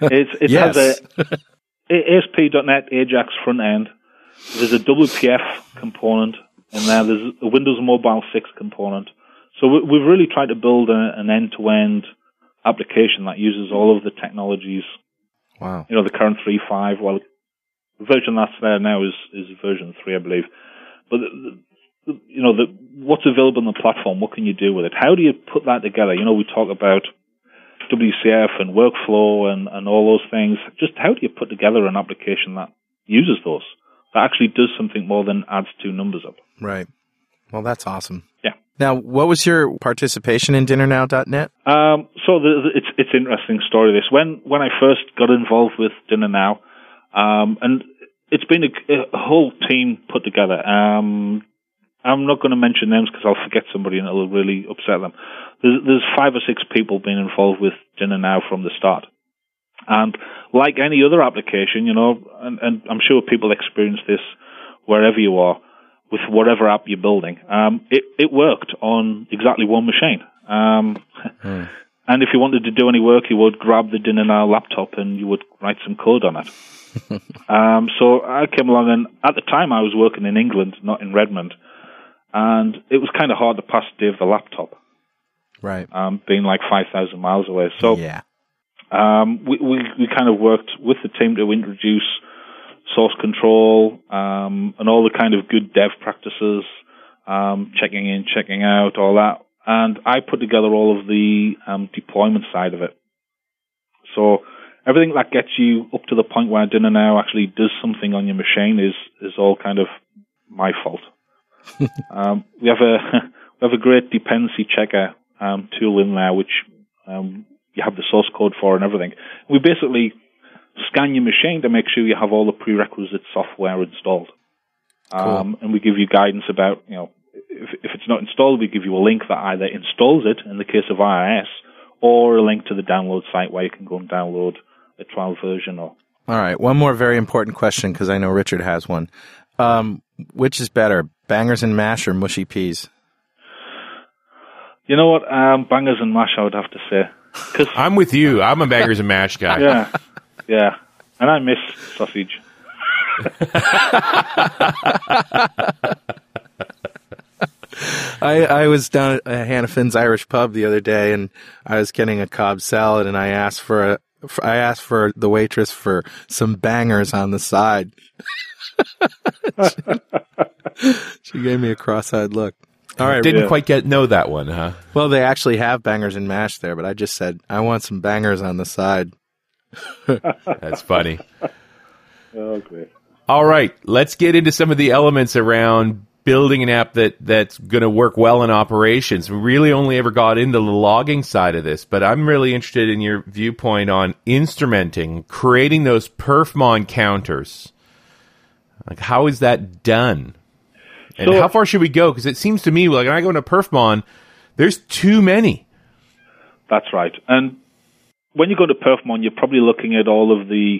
it's, it yes. has a A S P dot net Ajax front end. There's a W P F component in there. There's a Windows Mobile six component. So we've really tried to build a, an end-to-end application that uses all of the technologies. Wow. You know, the current three point five, well, the version that's there now is, is version three, I believe. But, you know, the, what's available on the platform, what can you do with it? How do you put that together? You know, we talk about W C F and workflow and, and all those things. Just how do you put together an application that uses those? That actually does something more than adds two numbers up. Right. Well, that's awesome. Yeah. Now, what was your participation in dinner now dot net? Um, so the, the, it's it's an interesting story. This when when I first got involved with Dinner Now, Um, and it's been a, a whole team put together. Um, I'm not going to mention names because I'll forget somebody and it'll really upset them. There's, there's five or six people been involved with Dinner Now from the start. And like any other application, you know, and, and I'm sure people experience this wherever you are with whatever app you're building, um, it, it worked on exactly one machine. Um, mm. And if you wanted to do any work, you would grab the Dinner Now laptop and you would write some code on it. um, so I came along, and at the time I was working in England, not in Redmond, and it was kind of hard to pass Dave the laptop. Right. Um, being like five thousand miles away. So yeah. Um, we, we, we kind of worked with the team to introduce source control, um, and all the kind of good dev practices, um, checking in, checking out, all that. And I put together all of the um, deployment side of it. So everything that gets you up to the point where Dinner Now actually does something on your machine is is all kind of my fault. um, we have a we have a great dependency checker um, tool in there, which um, you have the source code for and everything. We basically scan your machine to make sure you have all the prerequisite software installed. Cool. Um, and we give you guidance about, you know, if, if it's not installed, we give you a link that either installs it, in the case of I I S, or a link to the download site where you can go and download a trial version. Or all right, one more very important question, because I know Richard has one. Um, which is better, bangers and mash or mushy peas? You know what? Um, bangers and mash, I would have to say. Cause I'm with you. I'm a bangers and mash guy. Yeah, yeah. And I miss sausage. I, I was down at Hannah Finn's Irish Pub the other day, and I was getting a Cobb salad, and I asked for a, I asked for the waitress for some bangers on the side. she, she gave me a cross-eyed look. All right, didn't yeah. quite get know that one, huh? Well, they actually have bangers and mash there, but I just said I want some bangers on the side. That's funny. Oh, great! All right, let's get into some of the elements around building an app that, that's going to work well in operations. We really only ever got into the logging side of this, but I'm really interested in your viewpoint on instrumenting, creating those perfmon counters. Like, how is that done? And so, how far should we go? Because it seems to me, like, when I go into perfmon, there's too many. That's right. And when you go to perfmon, you're probably looking at all of the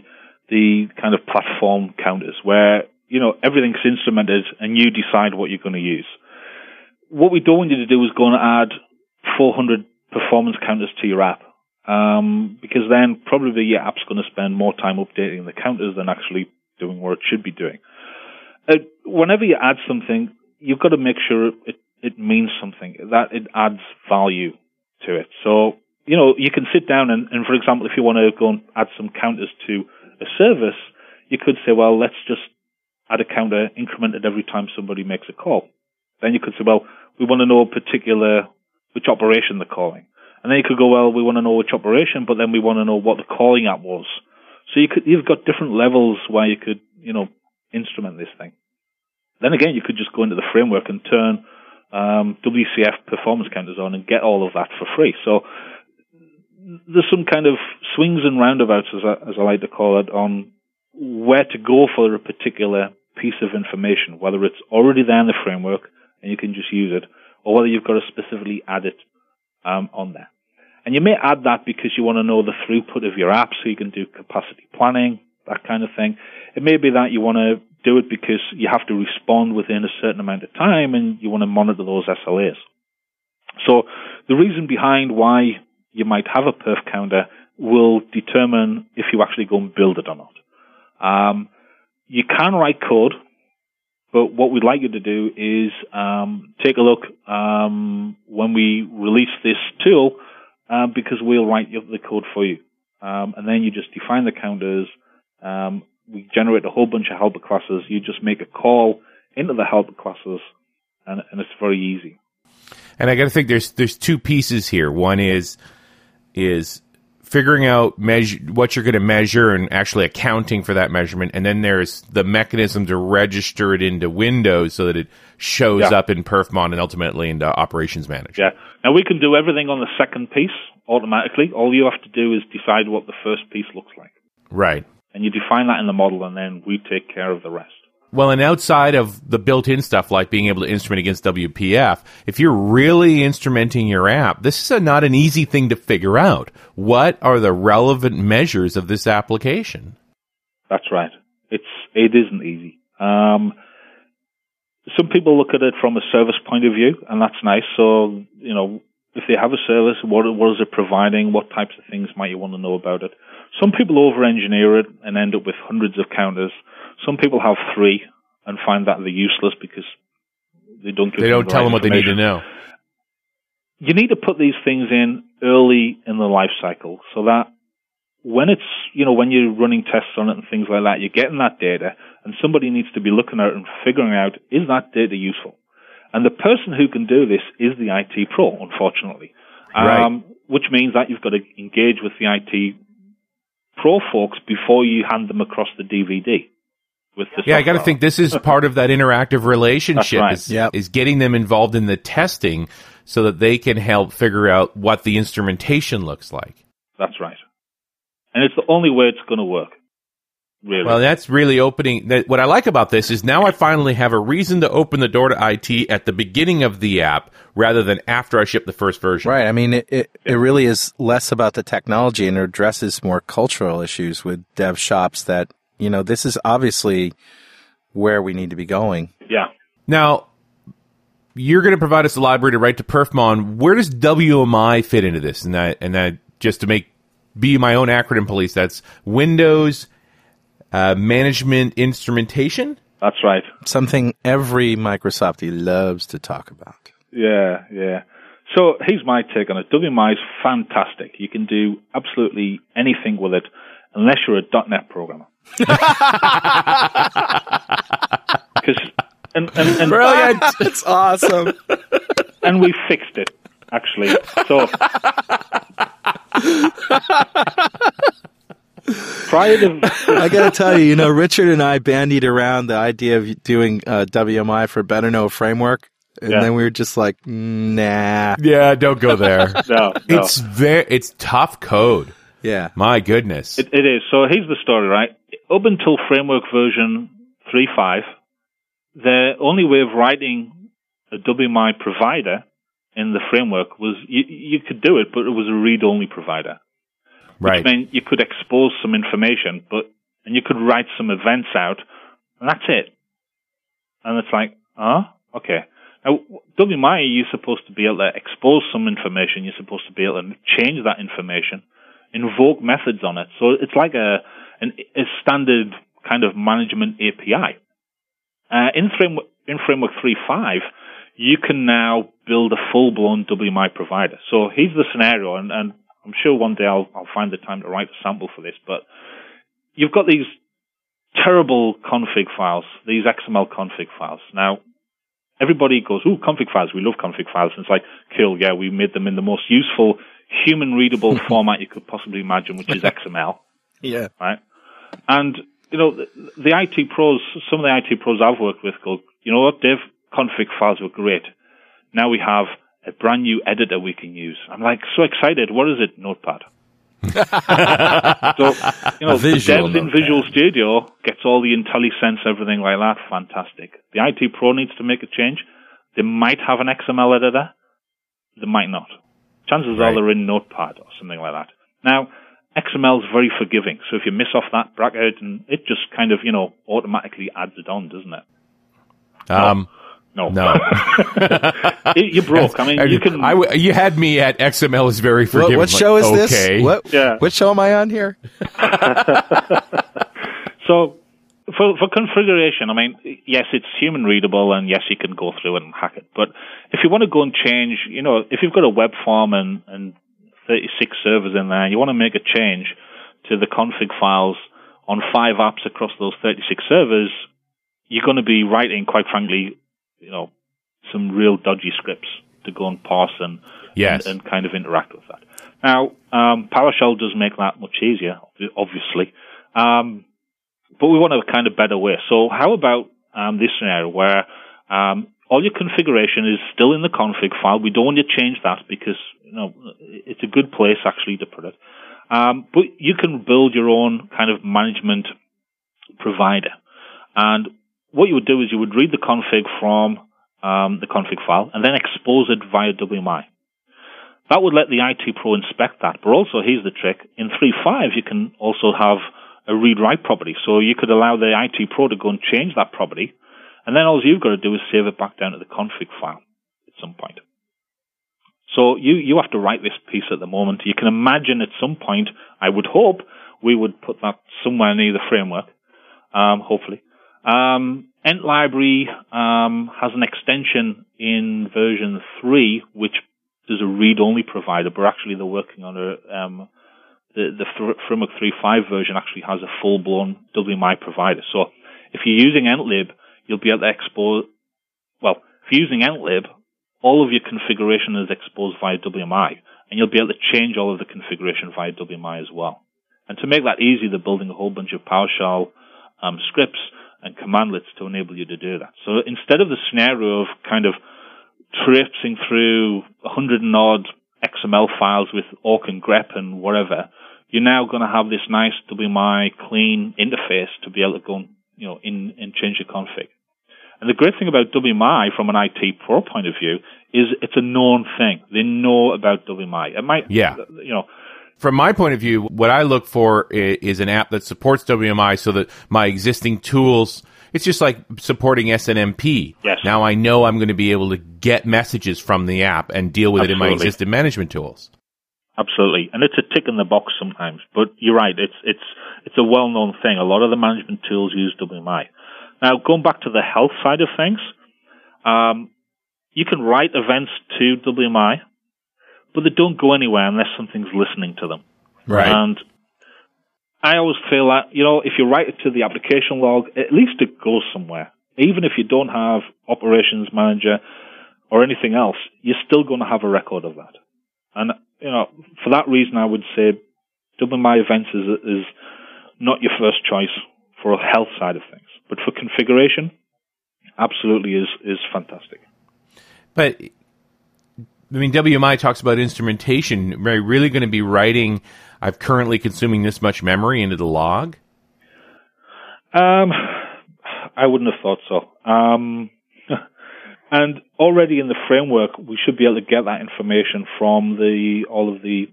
the kind of platform counters where, you know, everything's instrumented and you decide what you're going to use. What we don't want you to do is go and add four hundred performance counters to your app, um, because then probably your app's going to spend more time updating the counters than actually doing what it should be doing. Uh, whenever you add something, you've got to make sure it, it means something, that it adds value to it. So, you know, you can sit down and, and, for example, if you want to go and add some counters to a service, you could say, well, let's just add a counter incremented every time somebody makes a call. Then you could say, well, we want to know a particular, which operation they're calling. And then you could go, well, we want to know which operation, but then we want to know what the calling app was. So you could, you've got different levels where you could, you know, instrument this thing. Then again, you could just go into the framework and turn um, W C F performance counters on and get all of that for free. So there's some kind of swings and roundabouts, as I, as I like to call it, on where to go for a particular piece of information, whether it's already there in the framework and you can just use it, or whether you've got to specifically add it um, on there. And you may add that because you want to know the throughput of your app so you can do capacity planning, that kind of thing. It may be that you want to do it because you have to respond within a certain amount of time and you want to monitor those S L As. So the reason behind why you might have a perf counter will determine if you actually go and build it or not. Um, you can write code, but what we'd like you to do is um, take a look um, when we release this tool, Um, because we'll write the code for you. Um, and then you just define the counters. Um, we generate a whole bunch of helper classes. You just make a call into the helper classes, and, and it's very easy. And I got to think there's there's two pieces here. One is is figuring out measure, what you're going to measure and actually accounting for that measurement. And then there's the mechanism to register it into Windows so that it shows yeah. up in perfmon and ultimately into Operations Manager. Yeah. Now, we can do everything on the second piece automatically. All you have to do is decide what the first piece looks like. Right. And you define that in the model, and then we take care of the rest. Well, and outside of the built-in stuff like being able to instrument against W P F, if you're really instrumenting your app, this is a, not an easy thing to figure out. What are the relevant measures of this application? That's right. It's it isn't easy. Um, some people look at it from a service point of view, and that's nice. So, you know, if they have a service, what, what is it providing? What types of things might you want to know about it? Some people over-engineer it and end up with hundreds of counters. Some people have three and find that they're useless because they don't give they don't them the tell right them what they need to know. You need to put these things in early in the life cycle so that when it's you know when you're running tests on it and things like that, you're getting that data, and somebody needs to be looking at it and figuring out, is that data useful? And the person who can do this is the I T pro, unfortunately, right. um, which means that you've got to engage with the I T pro folks before you hand them across the D V D. With the yeah, software. I got to think this is part of that interactive relationship. Right. is, yep. is getting them involved in the testing so that they can help figure out what the instrumentation looks like. That's right. And it's the only way it's going to work. Really. Well, that's really opening. That, what I like about this is now I finally have a reason to open the door to I T at the beginning of the app rather than after I ship the first version. Right. I mean, it, it, it really is less about the technology and it addresses more cultural issues with dev shops that, you know, this is obviously where we need to be going. Yeah. Now, you're going to provide us a library to write to Perfmon. Where does W M I fit into this? And that, and that just to make be my own acronym police, that's Windows Uh, management instrumentation? That's right. Something every Microsoftie loves to talk about. Yeah, yeah. So here's my take on it. W M I is fantastic. You can do absolutely anything with it, unless you're a .dot net programmer. and, and, and Brilliant! It's awesome. And we fixed it, actually. So... Prior to, I got to tell you, you know, Richard and I bandied around the idea of doing uh, W M I for Better Know Framework, and yeah. then we were just like, nah. Yeah, don't go there. no, no. It's, very, it's tough code. Yeah. My goodness. It, it is. So here's the story, right? Up until framework version three point five, the only way of writing a W M I provider in the framework was, you, you could do it, but it was a read-only provider. Right. Which meant you could expose some information, but and you could write some events out, and that's it. And it's like, huh? Okay. Now, W M I, you're supposed to be able to expose some information. You're supposed to be able to change that information, invoke methods on it. So it's like a an, a standard kind of management A P I. Uh, in framework in framework three point five, you can now build a full-blown W M I provider. So here's the scenario, and, and I'm sure one day I'll, I'll find the time to write a sample for this, but you've got these terrible config files, these X M L config files. Now, everybody goes, ooh, config files, we love config files. And it's like, cool, yeah, we made them in the most useful, human-readable format you could possibly imagine, which is X M L. Yeah. Right? And, you know, the, the I T pros, some of the I T pros I've worked with go, you know what, Dave, config files were great. Now we have a brand new editor we can use. I'm like, so excited. What is it? Notepad. So, you know, the devs in Visual Studio gets all the IntelliSense, everything like that. Fantastic. The I T pro needs to make a change. They might have an X M L editor. They might not. Chances right. are they're in Notepad or something like that. Now, X M L is very forgiving. So if you miss off that bracket, and it just kind of, you know, automatically adds it on, doesn't it? Um. So, No, no. You broke. I mean, I, you can. I, you had me at X M L is very forgiving. What, what show is like, okay. this? What, yeah. what show am I on here? So, for for configuration, I mean, yes, it's human readable, and yes, you can go through and hack it. But if you want to go and change, you know, if you've got a web form and and thirty-six servers in there, and you want to make a change to the config files on five apps across those thirty-six servers, you're going to be writing, quite frankly, you know, some real dodgy scripts to go and parse and, yes. and, and kind of interact with that. Now, um, PowerShell does make that much easier, obviously. Um, but we want a kind of better way. So how about um, this scenario where um, all your configuration is still in the config file. We don't want you to change that because, you know, it's a good place actually to put it. Um, but you can build your own kind of management provider. And what you would do is you would read the config from um, the config file and then expose it via W M I. That would let the I T pro inspect that. But also, here's the trick. In three point five, you can also have a read-write property. So you could allow the I T pro to go and change that property. And then all you've got to do is save it back down to the config file at some point. So you, you have to write this piece at the moment. You can imagine at some point, I would hope, we would put that somewhere near the framework, um, hopefully. Um, Ent Library um, has an extension in version three, which is a read-only provider, but actually they're working on a... Um, the, the framework three point five version actually has a full-blown W M I provider. So if you're using Entlib, you'll be able to expose... Well, if you're using Entlib, all of your configuration is exposed via W M I, and you'll be able to change all of the configuration via W M I as well. And to make that easy, they're building a whole bunch of PowerShell um, scripts and commandlets to enable you to do that. So instead of the scenario of kind of traipsing through a hundred and odd X M L files with awk and grep and whatever, you're now going to have this nice W M I clean interface to be able to go, you know, in and change your config. And the great thing about W M I from an I T pro point of view is it's a known thing. They know about W M I. It might, yeah. you know. From my point of view, what I look for is an app that supports W M I so that my existing tools, it's just like supporting S N M P. Yes. Now I know I'm going to be able to get messages from the app and deal with Absolutely. It in my existing management tools. Absolutely. And it's a tick in the box sometimes, but you're right. It's, it's, it's a well-known thing. A lot of the management tools use W M I. Now, going back to the health side of things, um, you can write events to W M I, but they don't go anywhere unless something's listening to them. Right. And I always feel that, you know, if you write it to the application log, at least it goes somewhere. Even if you don't have operations manager or anything else, you're still going to have a record of that. And, you know, for that reason, I would say W M I events is, is not your first choice for a health side of things. But for configuration, absolutely is is fantastic. But, I mean, W M I talks about instrumentation. Am I really going to be writing, I'm currently consuming this much memory into the log? Um, I wouldn't have thought so. Um, and already in the framework, we should be able to get that information from the all of the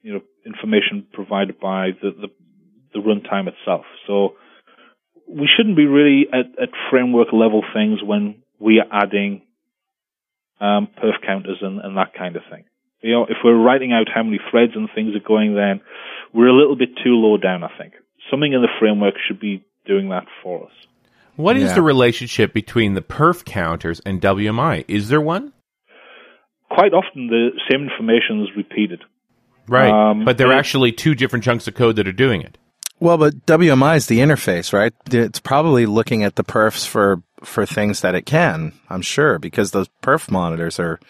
you know information provided by the, the, the runtime itself. So we shouldn't be really at, at framework level things when we are adding um, perf counters and, and that kind of thing. You know, if we're writing out how many threads and things are going, then we're a little bit too low down, I think. Something in the framework should be doing that for us. What yeah. is the relationship between the perf counters and W M I? Is there one? Quite often the same information is repeated. Right, um, but they're actually two different chunks of code that are doing it. Well, but W M I is the interface, right? It's probably looking at the perfs for, for things that it can, I'm sure, because those perf monitors are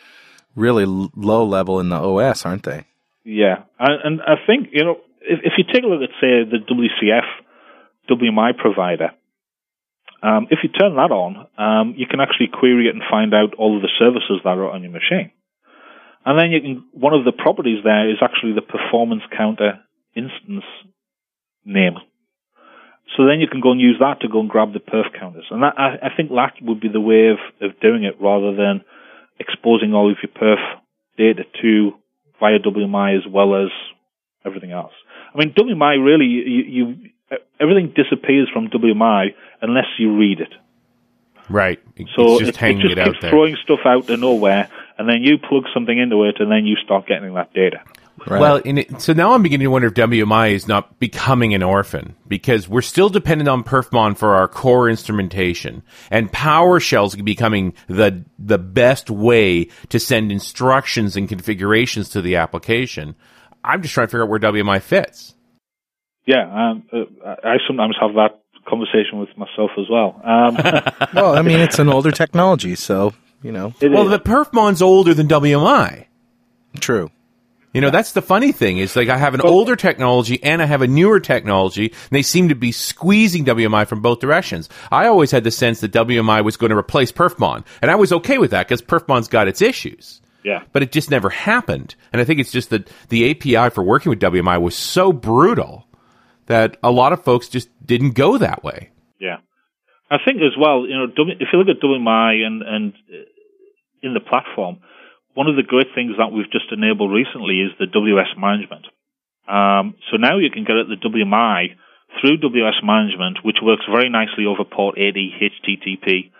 really low level in the O S, aren't they? Yeah. And I think, you know, if, if you take a look at, say, the W C F W M I provider, um, if you turn that on, um, you can actually query it and find out all of the services that are on your machine. And then you can, one of the properties there is actually the performance counter instance name. So then you can go and use that to go and grab the perf counters. And that, I, I think that would be the way of, of doing it rather than exposing all of your perf data to via W M I as well as everything else. I mean, W M I really, you, you everything disappears from W M I unless you read it. Right. It's so just it, hanging it, just it out there. Throwing stuff out to nowhere, and then you plug something into it, and then you start getting that data. Right. Well, in it, so now I'm beginning to wonder if W M I is not becoming an orphan, because we're still dependent on PerfMon for our core instrumentation, and PowerShell is becoming the the best way to send instructions and configurations to the application. I'm just trying to figure out where W M I fits. Yeah, um, I sometimes have that conversation with myself as well. Um, well, I mean, it's an older technology, so, you know. Well, the PerfMon's older than W M I. True. You know, that's the funny thing. It's like I have an well, older technology and I have a newer technology, and they seem to be squeezing W M I from both directions. I always had the sense that W M I was going to replace PerfMon, and I was okay with that because PerfMon's got its issues. Yeah. But it just never happened. And I think it's just that the A P I for working with W M I was so brutal that a lot of folks just didn't go that way. Yeah. I think as well, you know, if you look at W M I and, and in the platform, one of the great things that we've just enabled recently is the W S management. Um, so now you can get at the W M I through W S management, which works very nicely over port eighty H T T P.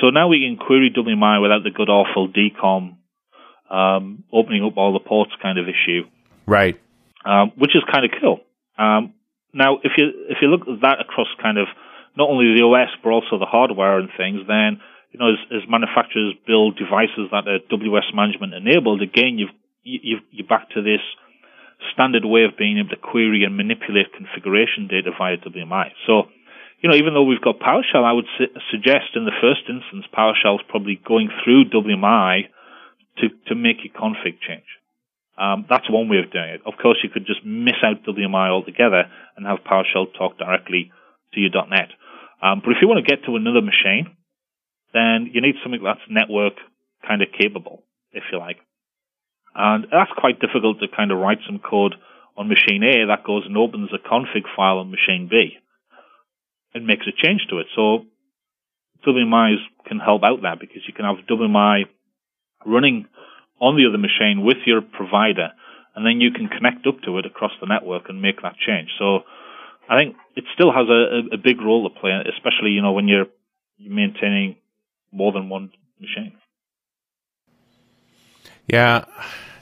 So now we can query W M I without the good awful D COM um, opening up all the ports kind of issue, right? Um, which is kind of cool. Um, now, if you if you look at that across kind of not only the O S but also the hardware and things, then you know as, as manufacturers build devices that are W S management enabled, again you've you've you're back to this standard way of being able to query and manipulate configuration data via W M I. So, you know, even though we've got PowerShell, I would su- suggest in the first instance, PowerShell is probably going through W M I to, to make your config change. Um, that's one way of doing it. Of course, you could just miss out W M I altogether and have PowerShell talk directly to your .NET. Um, but if you want to get to another machine, then you need something that's network kind of capable, if you like. And that's quite difficult to kind of write some code on machine A that goes and opens a config file on machine B and makes a change to it. So W M Is can help out that because you can have W M I running on the other machine with your provider, and then you can connect up to it across the network and make that change. So I think it still has a, a big role to play, especially, you know, when you're maintaining more than one machine. Yeah,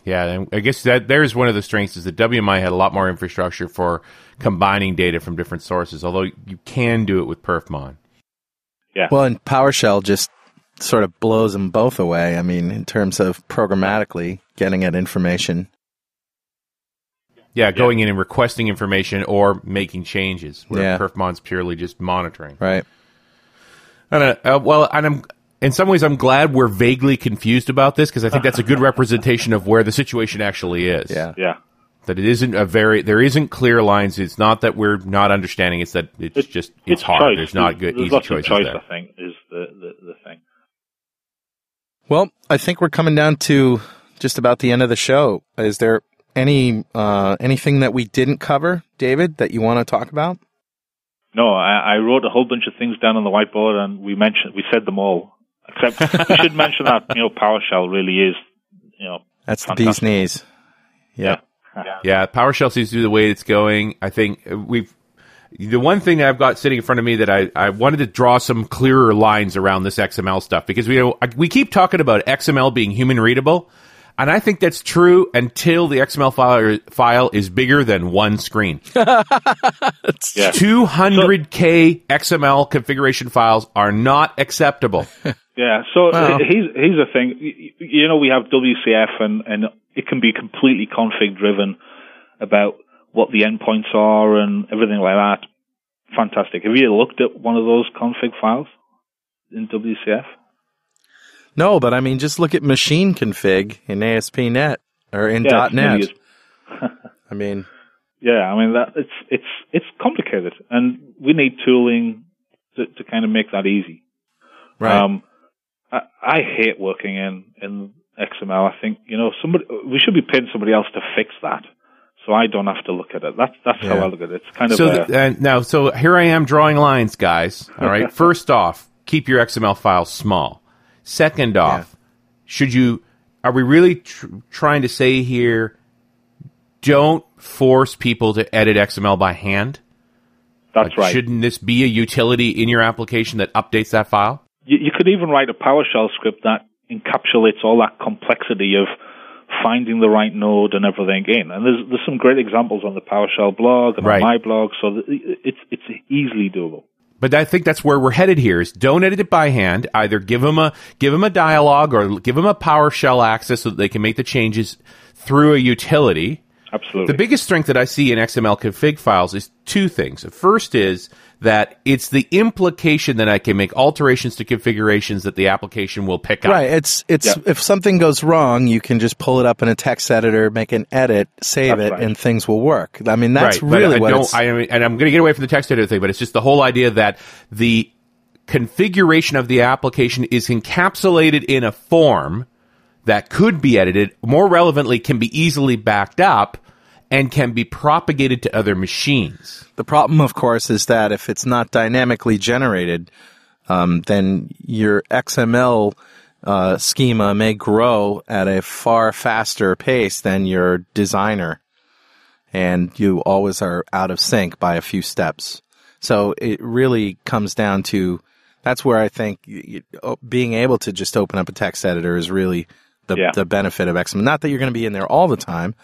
yeah. I guess that there's one of the strengths is that W M I had a lot more infrastructure for combining data from different sources, although you can do it with perfmon. Yeah. Well, and PowerShell just sort of blows them both away, I mean, in terms of programmatically getting at information. Yeah, going yeah. in and requesting information or making changes, where yeah. perfmon's purely just monitoring. Right. And, uh, well, and I'm... In some ways, I'm glad we're vaguely confused about this because I think that's a good representation of where the situation actually is. Yeah, yeah. That it isn't a very there isn't clear lines. It's not that we're not understanding. It's that it's, it's just it's, it's hard. Choice. There's not good There's easy lots choices of choice, there. I think is the, the, the thing. Well, I think we're coming down to just about the end of the show. Is there any uh, anything that we didn't cover, David, that you want to talk about? No, I, I wrote a whole bunch of things down on the whiteboard, and we mentioned we said them all. Except we should mention that, you know, PowerShell really is, you know, that's fantastic. The bee's knees. Yeah. yeah. Yeah. PowerShell seems to be the way it's going. I think we've, the one thing that I've got sitting in front of me that I, I wanted to draw some clearer lines around this X M L stuff because we, you know, we keep talking about X M L being human readable. And I think that's true until the X M L file, file is bigger than one screen. yeah. two hundred K X M L configuration files are not acceptable. Yeah, so wow. here's, here's the thing. You know, we have W C F, and, and it can be completely config-driven about what the endpoints are and everything like that. Fantastic. Have you looked at one of those config files in W C F? No, but I mean, just look at machine config in A S P dot net or in yeah, .net. I mean, yeah, I mean that it's it's it's complicated, and we need tooling to, to kind of make that easy. Right. Um, I, I hate working in, in X M L. I think you know somebody we should be paying somebody else to fix that, so I don't have to look at it. That's that's yeah. how I look at it. It's kind of so. A, th- uh, now, so here I am drawing lines, guys. All right. First off, keep your X M L files small. Second off, yeah. should you? Are we really tr- trying to say here? Don't force people to edit X M L by hand. That's like, right. Shouldn't this be a utility in your application that updates that file? You, you could even write a PowerShell script that encapsulates all that complexity of finding the right node and everything in. And there's there's some great examples on the PowerShell blog and right. on my blog, so it's it's easily doable. But I think that's where we're headed here is don't edit it by hand. Either give them a give them a dialogue or give them a PowerShell access so that they can make the changes through a utility. Absolutely. The biggest strength that I see in X M L config files is two things. The first is that it's the implication that I can make alterations to configurations that the application will pick up. Right. It's it's yeah. if something goes wrong, you can just pull it up in a text editor, make an edit, save that's it, right. and things will work. I mean, that's right, really I what don't, it's... I, and I'm going to get away from the text editor thing, but it's just the whole idea that the configuration of the application is encapsulated in a form that could be edited, more relevantly, can be easily backed up and can be propagated to other machines. The problem, of course, is that if it's not dynamically generated, um, then your X M L uh, schema may grow at a far faster pace than your designer, and you always are out of sync by a few steps. So it really comes down to, that's where I think being able to just open up a text editor is really the, yeah. the benefit of X M L. Not that you're going to be in there all the time,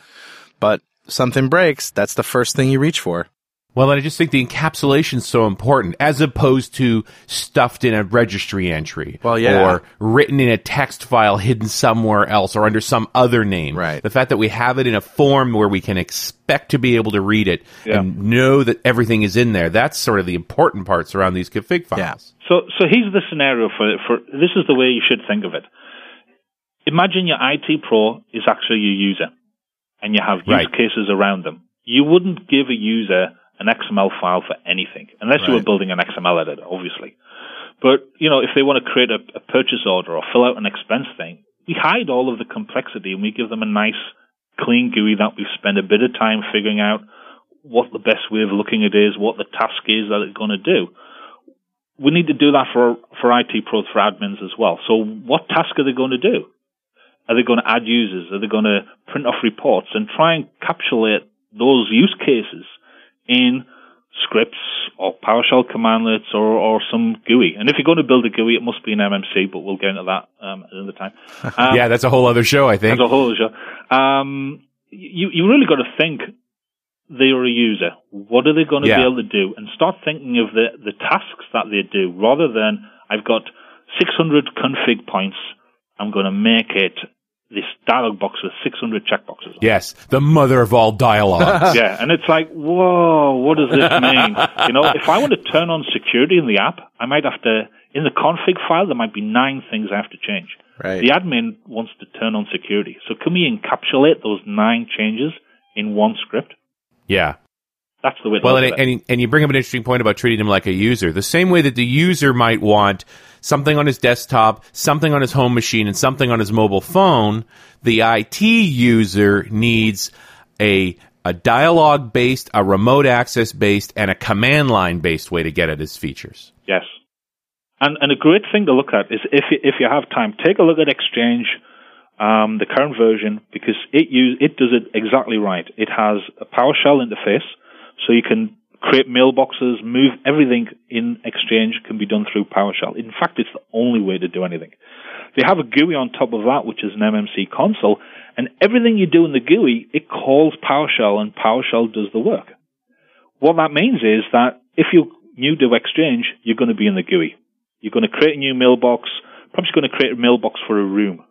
but something breaks, that's the first thing you reach for. Well, and I just think the encapsulation is so important, as opposed to stuffed in a registry entry, well, yeah. or written in a text file hidden somewhere else or under some other name. Right. The fact that we have it in a form where we can expect to be able to read it yeah. and know that everything is in there, that's sort of the important parts around these config files. Yeah. So so here's the scenario for for this is the way you should think of it. Imagine your I T pro is actually your user, and you have use right. cases around them. You wouldn't give a user an X M L file for anything, unless right. you were building an X M L editor, obviously. But, you know, if they want to create a, a purchase order or fill out an expense thing, we hide all of the complexity and we give them a nice, clean G U I that we've spent a bit of time figuring out what the best way of looking at it is, what the task is that it's going to do. We need to do that for for I T pros, for admins as well. So what task are they going to do? Are they going to add users? Are they going to print off reports? And try and encapsulate those use cases in scripts or PowerShell commandlets or, or some G U I. And if you're going to build a G U I, it must be an M M C, but we'll get into that um, another time. Um, yeah, that's a whole other show, I think. That's a whole other show. Um, you, you really got to think they are a user. What are they going to yeah. be able to do? And start thinking of the, the tasks that they do, rather than I've got six hundred config points, I'm going to make it this dialogue box with six hundred checkboxes. Yes, the mother of all dialogues. Yeah, and it's like, whoa, what does this mean? You know, if I want to turn on security in the app, I might have to, in the config file, there might be nine things I have to change. Right. The admin wants to turn on security. So can we encapsulate those nine changes in one script? Yeah. That's the way. Well, and, and and you bring up an interesting point about treating him like a user. The same way that the user might want something on his desktop, something on his home machine, and something on his mobile phone, the I T user needs a a dialogue-based, a remote access-based, and a command line-based way to get at his features. Yes, and and a great thing to look at is if you, if you have time, take a look at Exchange. Um, the current version, because it use, it does it exactly right. It has a PowerShell interface, so you can create mailboxes, move everything in Exchange can be done through PowerShell. In fact, it's the only way to do anything. They have a G U I on top of that, which is an M M C console, and everything you do in the G U I, it calls PowerShell, and PowerShell does the work. What that means is that if you're new to Exchange, you're going to be in the G U I. You're going to create a new mailbox, probably going to create a mailbox for a room.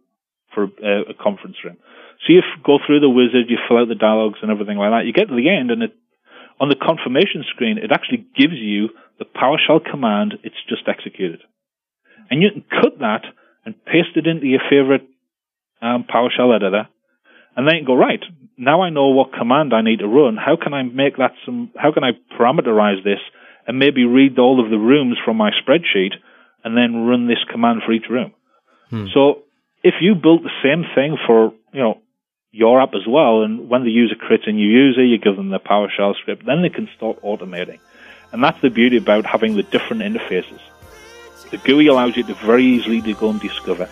For a, a conference room. So you f- go through the wizard, you fill out the dialogues and everything like that. You get to the end, and it, on the confirmation screen, it actually gives you the PowerShell command. It's just executed. And you can cut that and paste it into your favorite um, PowerShell editor, and then you can go, right, now I know what command I need to run. How can I make that some, how can I parameterize this and maybe read all of the rooms from my spreadsheet and then run this command for each room? Hmm. So, if you built the same thing for, you know, your app as well, and when the user creates a new user, you give them the PowerShell script, then they can start automating. And that's the beauty about having the different interfaces. The G U I allows you to very easily to go and discover.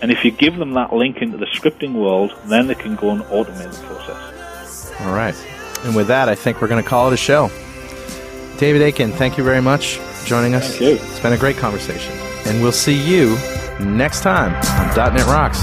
And if you give them that link into the scripting world, then they can go and automate the process. All right. And with that, I think we're going to call it a show. David Aiken, thank you very much for joining us. Thank you. It's been a great conversation. And we'll see you next time on .dot net Rocks.